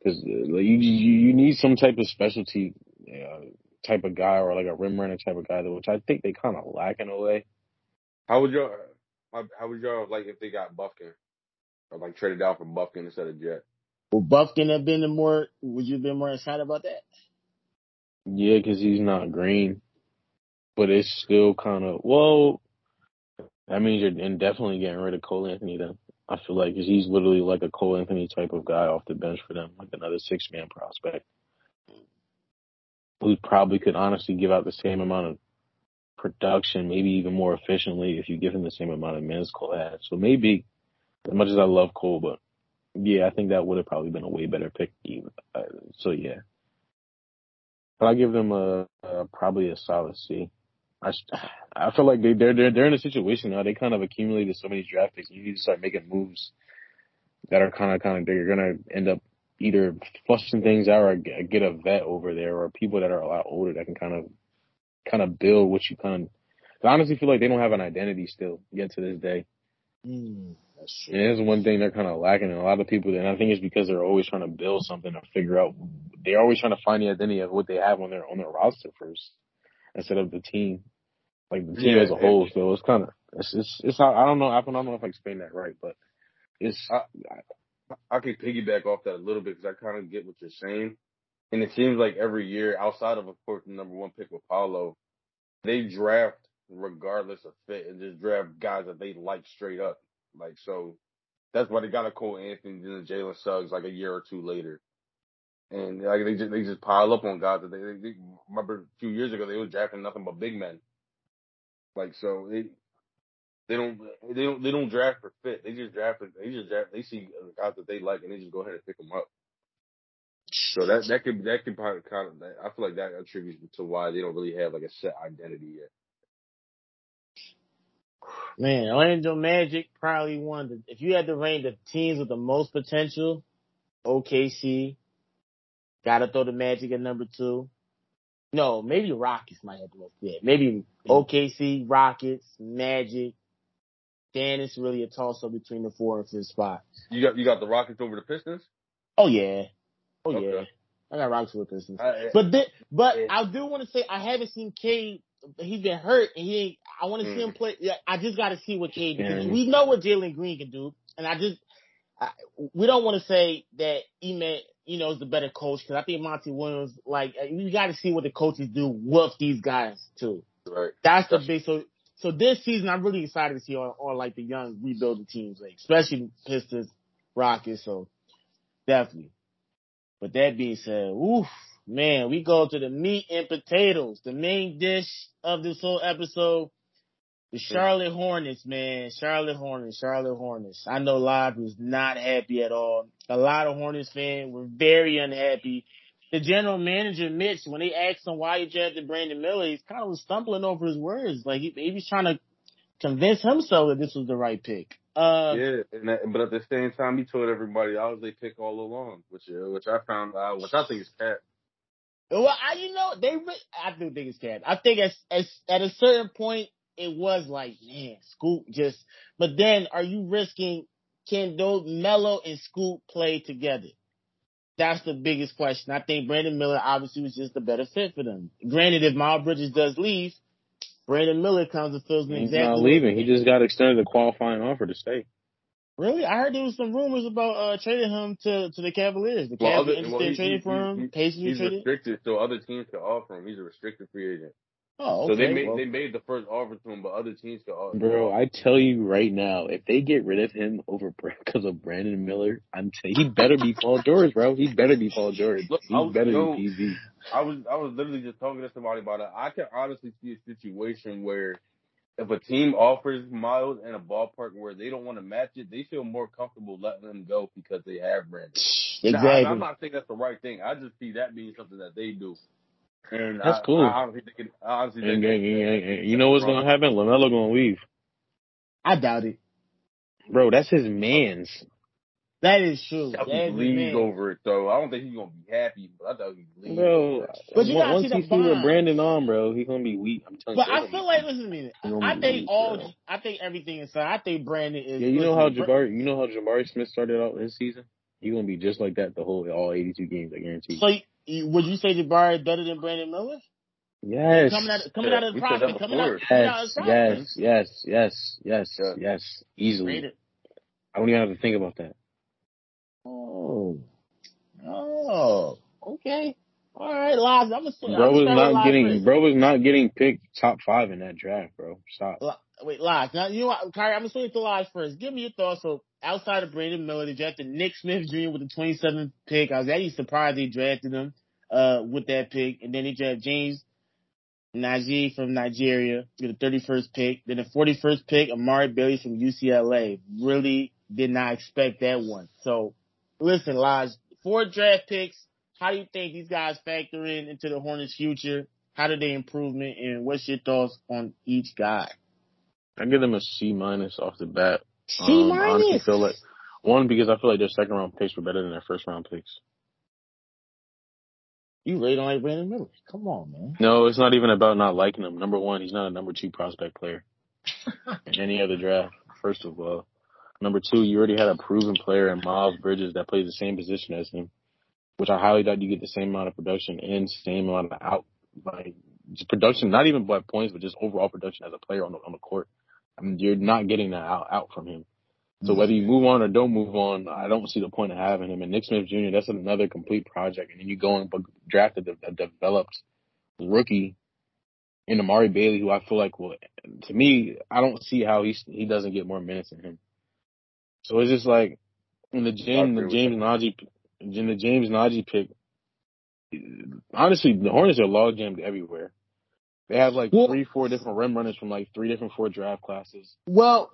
Because you need some type of specialty type of guy, or like a rim runner type of guy, which I think they kind of lack in a way. How would y'all like if they got Bufkin, or like traded down for Bufkin instead of Jet? Would Bufkin have been would you have been more excited about that? Yeah, because he's not green. But it's still kind of, well, that means you're indefinitely getting rid of Cole Anthony then. I feel like, because he's literally like a Cole Anthony type of guy off the bench for them, like another 6-man prospect who probably could honestly give out the same amount of production, maybe even more efficiently if you give him the same amount of minutes Cole had. So maybe, as much as I love Cole, but yeah, I think that would have probably been a way better pick. So yeah. But I give them probably a solid C. I feel like they're in a situation now. They kind of accumulated so many draft picks. You need to start making moves that are kind of bigger. You're gonna end up either flushing things out or get a vet over there, or people that are a lot older that can kind of build what you kind of. I honestly feel like they don't have an identity still yet to this day. That's true. And that's one thing they're kind of lacking. And a lot of people, and I think it's because they're always trying to build something or figure out. They're always trying to find the identity of what they have on their roster first, instead of the team, like the team as a whole. So it's kind of, it's I don't know if I explained that right, but it's. I can piggyback off that a little bit, because I kind of get what you're saying, and it seems like every year, outside of course the number one pick with Paolo, they draft regardless of fit and just draft guys that they like straight up. Like, so that's why they got a Cole Anthony and Jalen Suggs like a year or two later. And like they just pile up on guys that they remember a few years ago they were drafting nothing but big men. Like, so they don't draft for fit. They just draft. They see guys that they like and they just go ahead and pick them up. So that could probably kind of, I feel like that attributes to why they don't really have like a set identity yet. Man, Orlando Magic probably won. If you had to rank the teams with the most potential, OKC. Got to throw the Magic at number 2. No, maybe Rockets might have to go there. Maybe OKC, Rockets, Magic. Dan, it's really a toss-up between the 4th and 5th spot. You got the Rockets over the Pistons? Oh, yeah. Oh, okay. Yeah. I got Rockets over the Pistons. But I do want to say I haven't seen Cade. He's been hurt, and I want to see him play. I just got to see what Cade can do. We know what Jalen Green can do, and we don't want to say that Emmet, is the better coach, because I think Monty Williams, like, you got to see what the coaches do with these guys too. Right. That's big. So this season, I'm really excited to see all like the young rebuilding teams, like especially Pistons, Rockets. So definitely. But that being said, oof, man, we go to the meat and potatoes, the main dish of this whole episode. The Charlotte Hornets, man. Charlotte Hornets. I know Live was not happy at all. A lot of Hornets fans were very unhappy. The general manager, Mitch, when they asked him why he drafted Brandon Miller, he's kind of stumbling over his words. Like, he was trying to convince himself that this was the right pick. But at the same time, he told everybody I was their pick all along, which I found out, which I think is cap. Well, I do think it's cap. I think at a certain point, it was like, man, Scoop just. But then, are you risking? Can those Melo and Scoop play together? That's the biggest question. I think Brandon Miller obviously was just the better fit for them. Granted, if Miles Bridges does leave, Brandon Miller comes and fills in exactly. He's not leaving. He just got extended a qualifying offer to stay. Really, I heard there was some rumors about trading him to the Cavaliers. The Cavaliers traded for him. He's restricted, so other teams can offer him. He's a restricted free agent. Oh, okay. So they made the first offer to him, but other teams could offer. Bro, I tell you right now, if they get rid of him over because of Brandon Miller, he better be Paul George, bro. He better be Paul George. Look, he better be PG. I was literally just talking to somebody about it. I can honestly see a situation where if a team offers Miles in a ballpark where they don't want to match it, they feel more comfortable letting him go because they have Brandon. Exactly. Now, I'm not saying that's the right thing. I just see that being something that they do. And that's cool. I honestly think you know what's going to happen? LaMelo going to leave. I doubt it. Bro, that's his man's. That is true. He leaves over it, though. I don't think he's going to be happy, but I thought he'd leave. Bro, but once he see what Brandon on, bro, he's going to be weak. I'm telling you. But I feel like, listen a minute. I think everything inside. I think Brandon is. Yeah, you know how Jabari Smith started out this season? He's going to be just like that the whole, all 82 games, I guarantee you. So, would you say Jabari is better than Brandon Miller? Yes. Coming out of the profit. Yes. Easily. Rated. I don't even have to think about that. Oh. Okay. All right, Lodge. Bro was not getting picked top 5 in that draft, bro. Stop. Wait, Lodge. Now, you know what, Kyrie, I'm going to swing to Lodge first. Give me your thoughts. So, outside of Brandon Miller, they drafted Nick Smith Jr. with the 27th pick. I was actually surprised they drafted him with that pick. And then they drafted James Najee from Nigeria with the 31st pick. Then the 41st pick, Amari Bailey from UCLA. Really did not expect that one. So, listen, Lodge, 4 draft picks. How do you think these guys factor into the Hornets' future? How do they improvement? And what's your thoughts on each guy? I give them a C- off the bat. C-? I honestly feel like, one, because I feel like their second-round picks were better than their first-round picks. You really don't like Brandon Miller. Come on, man. No, it's not even about not liking him. Number one, he's not a number 2 prospect player in any other draft, first of all. Number 2, you already had a proven player in Miles Bridges that plays the same position as him, which I highly doubt you get the same amount of production and same amount of production, not even by points, but just overall production as a player on the court. I mean, you're not getting that out from him. So whether you move on or don't move on, I don't see the point of having him. And Nick Smith Jr., that's another complete project. And then you go and draft a developed rookie in Amari Bailey, who I feel like, well, to me, I don't see how he doesn't get more minutes than him. So it's just like in the James Najee pick. Honestly, the Hornets are log jammed everywhere. They have like 3-4 different rim runners from like 3 different 4 draft classes. They have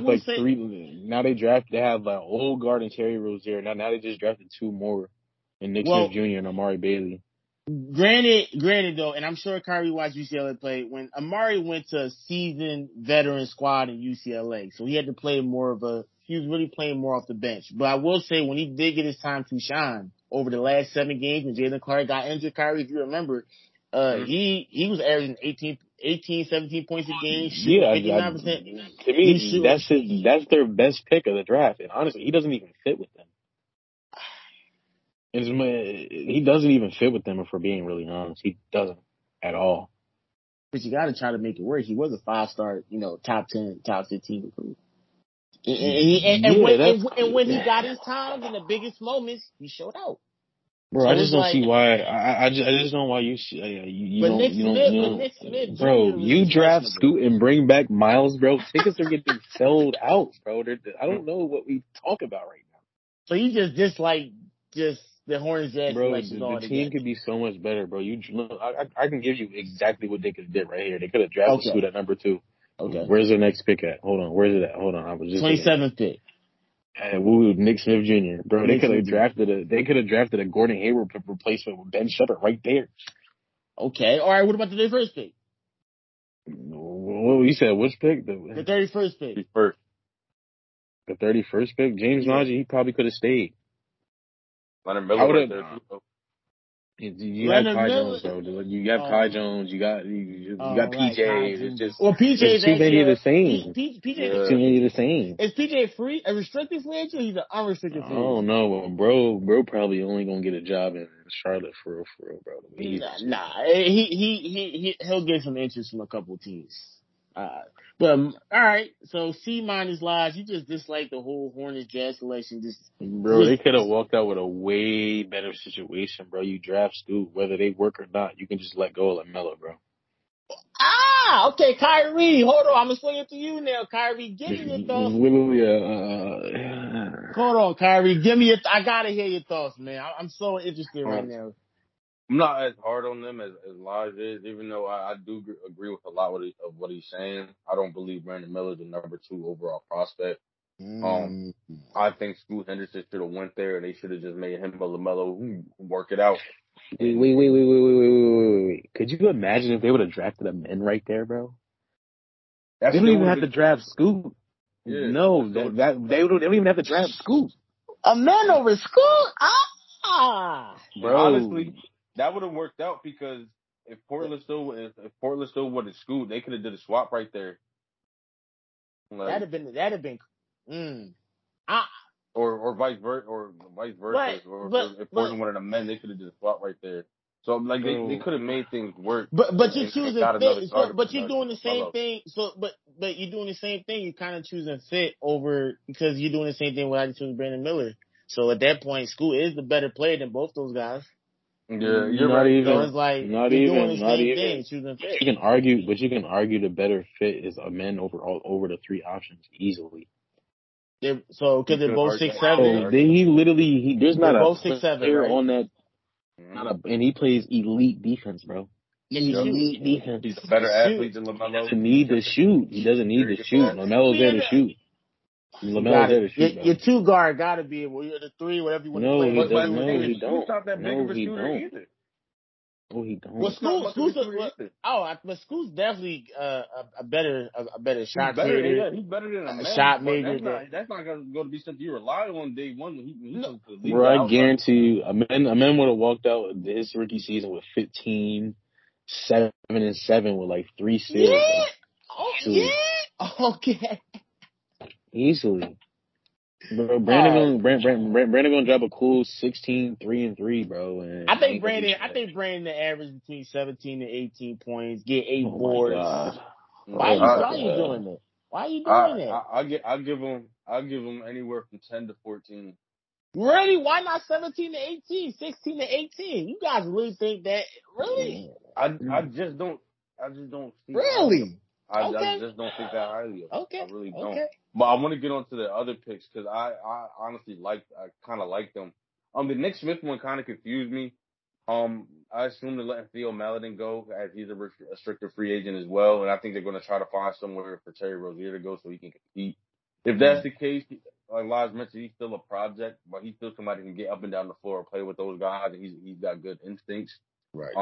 like 3 now. They have like old guard and Terry Rozier. Now they just drafted 2 more in Nick Smith Jr. and Amari Bailey. Granted though, and I'm sure Kyrie watched UCLA play, when Amari went to a seasoned veteran squad in UCLA, so he had to play more of a – he was really playing more off the bench. But I will say, when he did get his time to shine over the last 7 games when Jalen Clark got injured, Kyrie, if you remember, he was averaging 17 points a game, shooting 59%. To me, that's their best pick of the draft. And honestly, he doesn't even fit with them. He doesn't even fit with them, if we're being really honest. He doesn't at all. But you got to try to make it work. He was a 5-star, top 10, top 15 recruit. And when he got his times and the biggest moments, he showed out. Bro, so I just don't see why. I just don't know why you don't. Bro, you draft Scoot and bring back Miles, bro. Tickets are getting sold out, bro. I don't know what we talk about right now. So you just dislike just. The Hornets, bro, the team could be so much better, bro. I can give you exactly what they could have did right here. They could have drafted Scoot at number 2. Okay. Where's their next pick at? Hold on. I was just 27th pick. Woo, Nick Smith Jr. Bro, they could have drafted a Gordon Hayward replacement with Ben Shepherd right there. Okay. All right. What about the 31st pick? Well, you said which pick? The 31st pick. The 31st pick. James Najee. He probably could have stayed. Leonard Miller. You got Kai Jones. You got PJ. It's just PJ's too many of the same. Too many of the same. Is PJ free? A restricted free agent? He's an unrestricted free agent. Oh no, bro, probably only gonna get a job in Charlotte for real, bro. Nah. He'll get some interest from a couple of teams. But all right, so C- lies. You just dislike the whole Hornets draft selection. Bro, they could have walked out with a way better situation, bro. You draft Stu, whether they work or not, you can just let go of LaMelo, bro. Okay, Kyrie. Hold on, I'm gonna swing it to you now, Kyrie. Give me your thoughts. Hold on, Kyrie. I gotta hear your thoughts, man. I'm so interested right now. I'm not as hard on them as Lodge is, even though I do agree with a lot of what he's saying. I don't believe Brandon Miller is the number 2 overall prospect. I think Scoot Henderson should have went there, and they should have just made him a LaMelo work it out. Wait. Could you imagine if they would have drafted a man right there, bro? They don't even have to draft Scoot. Yeah. No, they don't even have to draft Scoot. A man over Scoot? Ah! Bro. Honestly, that would have worked out because if Portland still wanted Scoot, they could have did a swap right there. Like, that'd have been. Or vice versa. If Portland wanted a man, they could have just swapped right there. So like they could have made things work. But you're choosing fit. But you're doing the same thing. So but you're doing the same thing. You're kind of choosing fit over because you're doing the same thing when I choose Brandon Miller. So at that point, Scoot is the better player than both those guys. Yeah, you're not right. Even. So it's like not you're even, doing the not same even. Thing. Choosing fit. You can argue the better fit is a man over the three options easily. Because they're both 6'7". So then he there's not a player on that. And he plays elite defense, bro. Elite defense. He's a better athlete than LaMelo. He doesn't need to shoot. LaMelo's there to shoot. Your 2 guard got to be able. You're the 3, whatever you want to play. No, he don't. He's not that big of a shooter either. Oh, he don't. Well, Scoot's definitely a better shot maker. Yeah, he's better than a shot maker. That's not going to be something you rely on day one. I guarantee you, a man would have walked out his rookie season with 15, 7-7 with like 3 steals. Yeah. Oh, yeah. Okay. Easily. Bro, Brandon gonna drop a cool 16, 3-3, bro. And I think Brandon average between 17 and 18 points, get 8 boards. Why are you doing that? I'll give him anywhere from 10 to 14. Really? Why not 17 to 18, 16 to 18? You guys really think that? Really? I just don't. Really? I just don't think that highly of it. Okay. I really don't. Okay. But I want to get on to the other picks because I honestly kind of like them. The Nick Smith one kind of confused me. I assume they're letting Theo Maledon go as he's a restricted free agent as well, and I think they're going to try to find somewhere for Terry Rozier to go so he can compete. If that's the case, like Lodge mentioned, he's still a project, but he's still somebody who can get up and down the floor and play with those guys, and he's got good instincts. Right.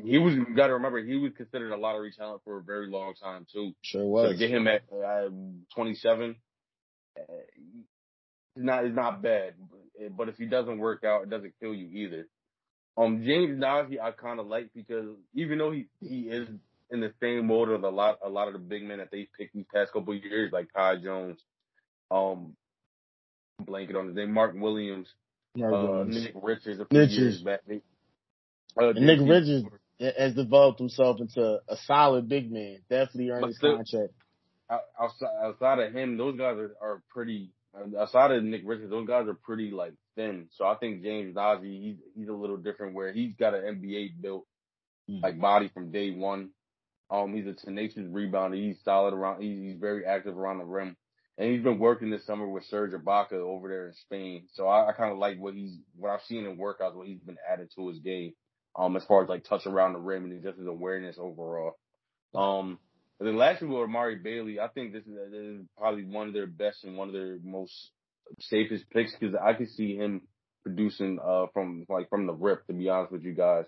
You got to remember, he was considered a lottery talent for a very long time too. Sure was. So to get him at 27, it's not bad. But if he doesn't work out, it doesn't kill you either. James Naji, I kind of like because even though he is in the same mold of a lot of the big men that they picked these past couple of years, like Kai Jones, blanket on his name, Mark Williams, Nick Richards, a few years back. And Nick Richards has developed himself into a solid big man. Definitely earned his contract. Outside of him, those guys are pretty. Outside of Nick Richards, those guys are pretty like thin. So I think James Naji, he's a little different where he's got an NBA built like body from day one. He's a tenacious rebounder. He's solid around. He's very active around the rim, and he's been working this summer with Serge Ibaka over there in Spain. So I kind of like what I've seen in workouts, what he's been added to his game. As far as like touch around the rim and just his awareness overall. And then lastly with Amari Bailey, I think this is probably one of their best and one of their most safest picks because I could see him producing from the rip. To be honest with you guys,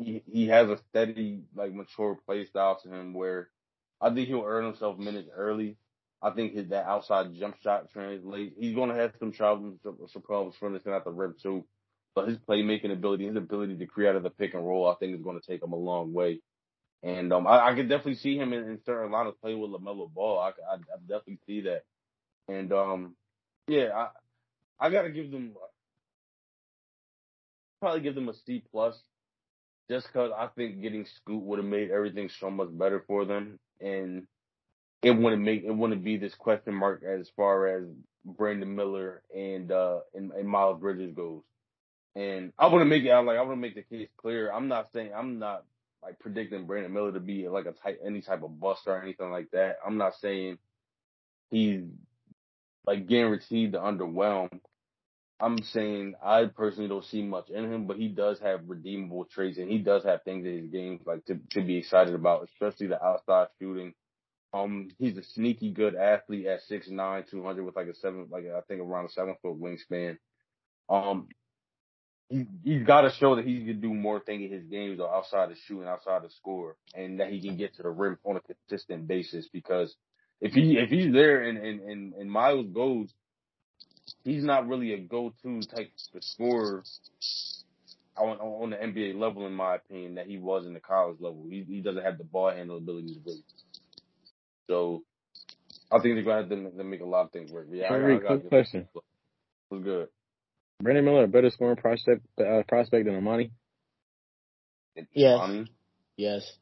he has a steady like mature play style to him where I think he'll earn himself minutes early. I think that outside jump shot translates. He's going to have some problems finishing at the rim too. But his playmaking ability, his ability to create out of the pick and roll, I think is going to take him a long way. And I could definitely see him in certain lines playing with LaMelo Ball. I definitely see that. And, I got to give them a C+, just because I think getting Scoot would have made everything so much better for them. And it wouldn't be this question mark as far as Brandon Miller and Miles Bridges goes. And I want to make it out like I want to make the case clear. I'm not predicting Brandon Miller to be like any type of bust or anything like that. I'm not saying he's like guaranteed to underwhelm, I'm saying I personally don't see much in him, but he does have redeemable traits, and he does have things in his game like to be excited about, especially the outside shooting. He's a sneaky good athlete at 6'9", 200 with around a 7-foot wingspan. He's got to show that he can do more things in his games or outside of shooting, outside of score, and that he can get to the rim on a consistent basis. Because if he's there and Miles goes, he's not really a go-to type of scorer on the NBA level, in my opinion, that he was in the college level. He doesn't have the ball handle abilities really. So I think they're going to have to make a lot of things work. Yeah, Kyrie, quick question. What's good? Brandon Miller, a better scoring prospect than Amani? Yes. Yes.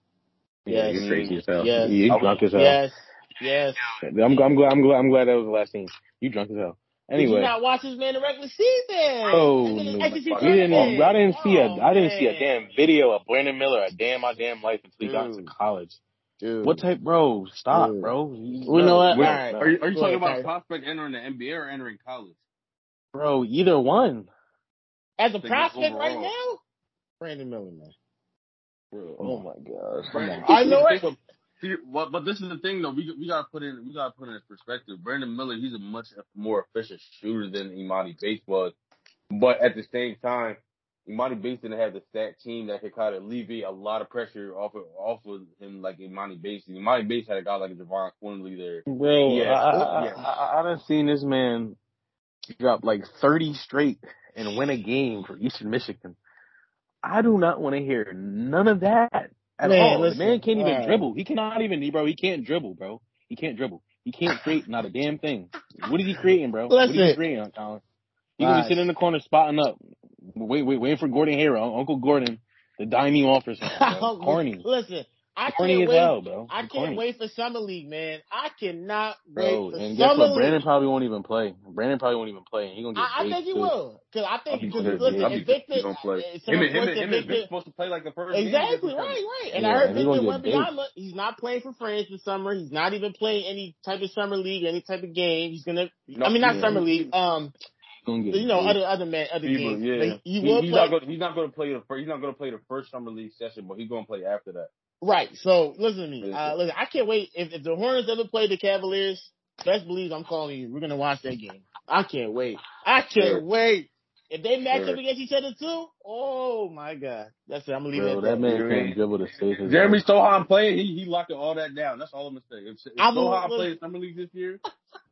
Yeah, yes. You're crazy as hell. Yes. You drunk as hell. Yes. Yes. I'm glad that was the last thing. You drunk as hell. Anyway. Did you not watch this man in the regular season? Oh, I didn't see a damn video of Brandon Miller a damn my damn life until he got to college. Dude. What type, bro? Stop, dude. Bro. You know what? All right. Are you talking about prospect entering the NBA or entering college? Bro, either one. As a prospect right now? Brandon Miller, man. Bro, oh my gosh. Brandon, I know it. But this is the thing, though. We gotta put in perspective. Brandon Miller, he's a much more efficient shooter than Emoni Bates was. But at the same time, Emoni Bates didn't have the stat team that could kind of alleviate a lot of pressure off of him, like Emoni Bates. Emoni Bates had a guy like Javon Quinley there. Bro, yeah. I done seen this man drop like 30 straight and win a game for Eastern Michigan. I do not want to hear none of that at all. Listen, the man can't even dribble. He can't dribble, bro. He can't dribble. He can't create not a damn thing. What is he creating, bro? What is he creating, Colin? He's going to be sitting in the corner spotting up. Waiting for Gordon Hero, Uncle Gordon, to dime you off or something. Corny. Listen, I can't wait for Summer League, man. I cannot wait for Summer League. And guess what? Brandon probably won't even play. He's going to get paid. I think he will. Because I think, Victor... Him and Victor supposed to play like the first game. Exactly, right. And yeah, I heard Victor Wembanyama, he's not playing for France this summer. He's not even playing any type of Summer League, any type of game. He's going to... I mean, not Summer League. Other games. Yeah. He's not going to play the first summer league session, but he's going to play after that. Right. So listen to me. Listen, I can't wait. If the Hornets ever play the Cavaliers, best believe I'm calling you. We're going to watch that game. I can't wait. If they match up against each other too, oh my God, that's it. I'm gonna leave it. That man can't dribble to save his. Jeremy Sohan playing, he locking all that down. That's all I'm gonna say. If Sohan plays summer league this year,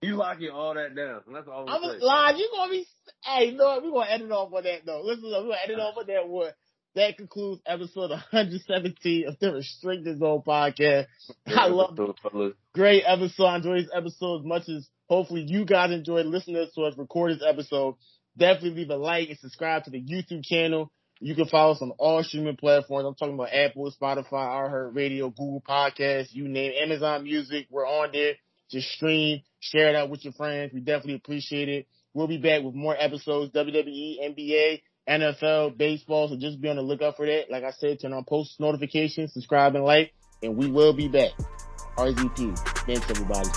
he's locking all that down. That's all I'm gonna say. Lodge, you gonna be? Hey, Lord, we are gonna edit off on that though. Listen, we are gonna edit off on that one. That concludes episode 117 of the Restricted Zone podcast. I love it. Great episode. I enjoy this episode as much as hopefully you guys enjoyed listening to us record this episode. Definitely leave a like and subscribe to the YouTube channel. You can follow us on all streaming platforms. I'm talking about Apple, Spotify, iHeartRadio, Google Podcasts, you name it, Amazon Music. We're on there. Just stream, share it out with your friends. We definitely appreciate it. We'll be back with more episodes, WWE, NBA, NFL, baseball. So just be on the lookout for that. Like I said, turn on post notifications, subscribe and like, and we will be back. RZP. Thanks, everybody.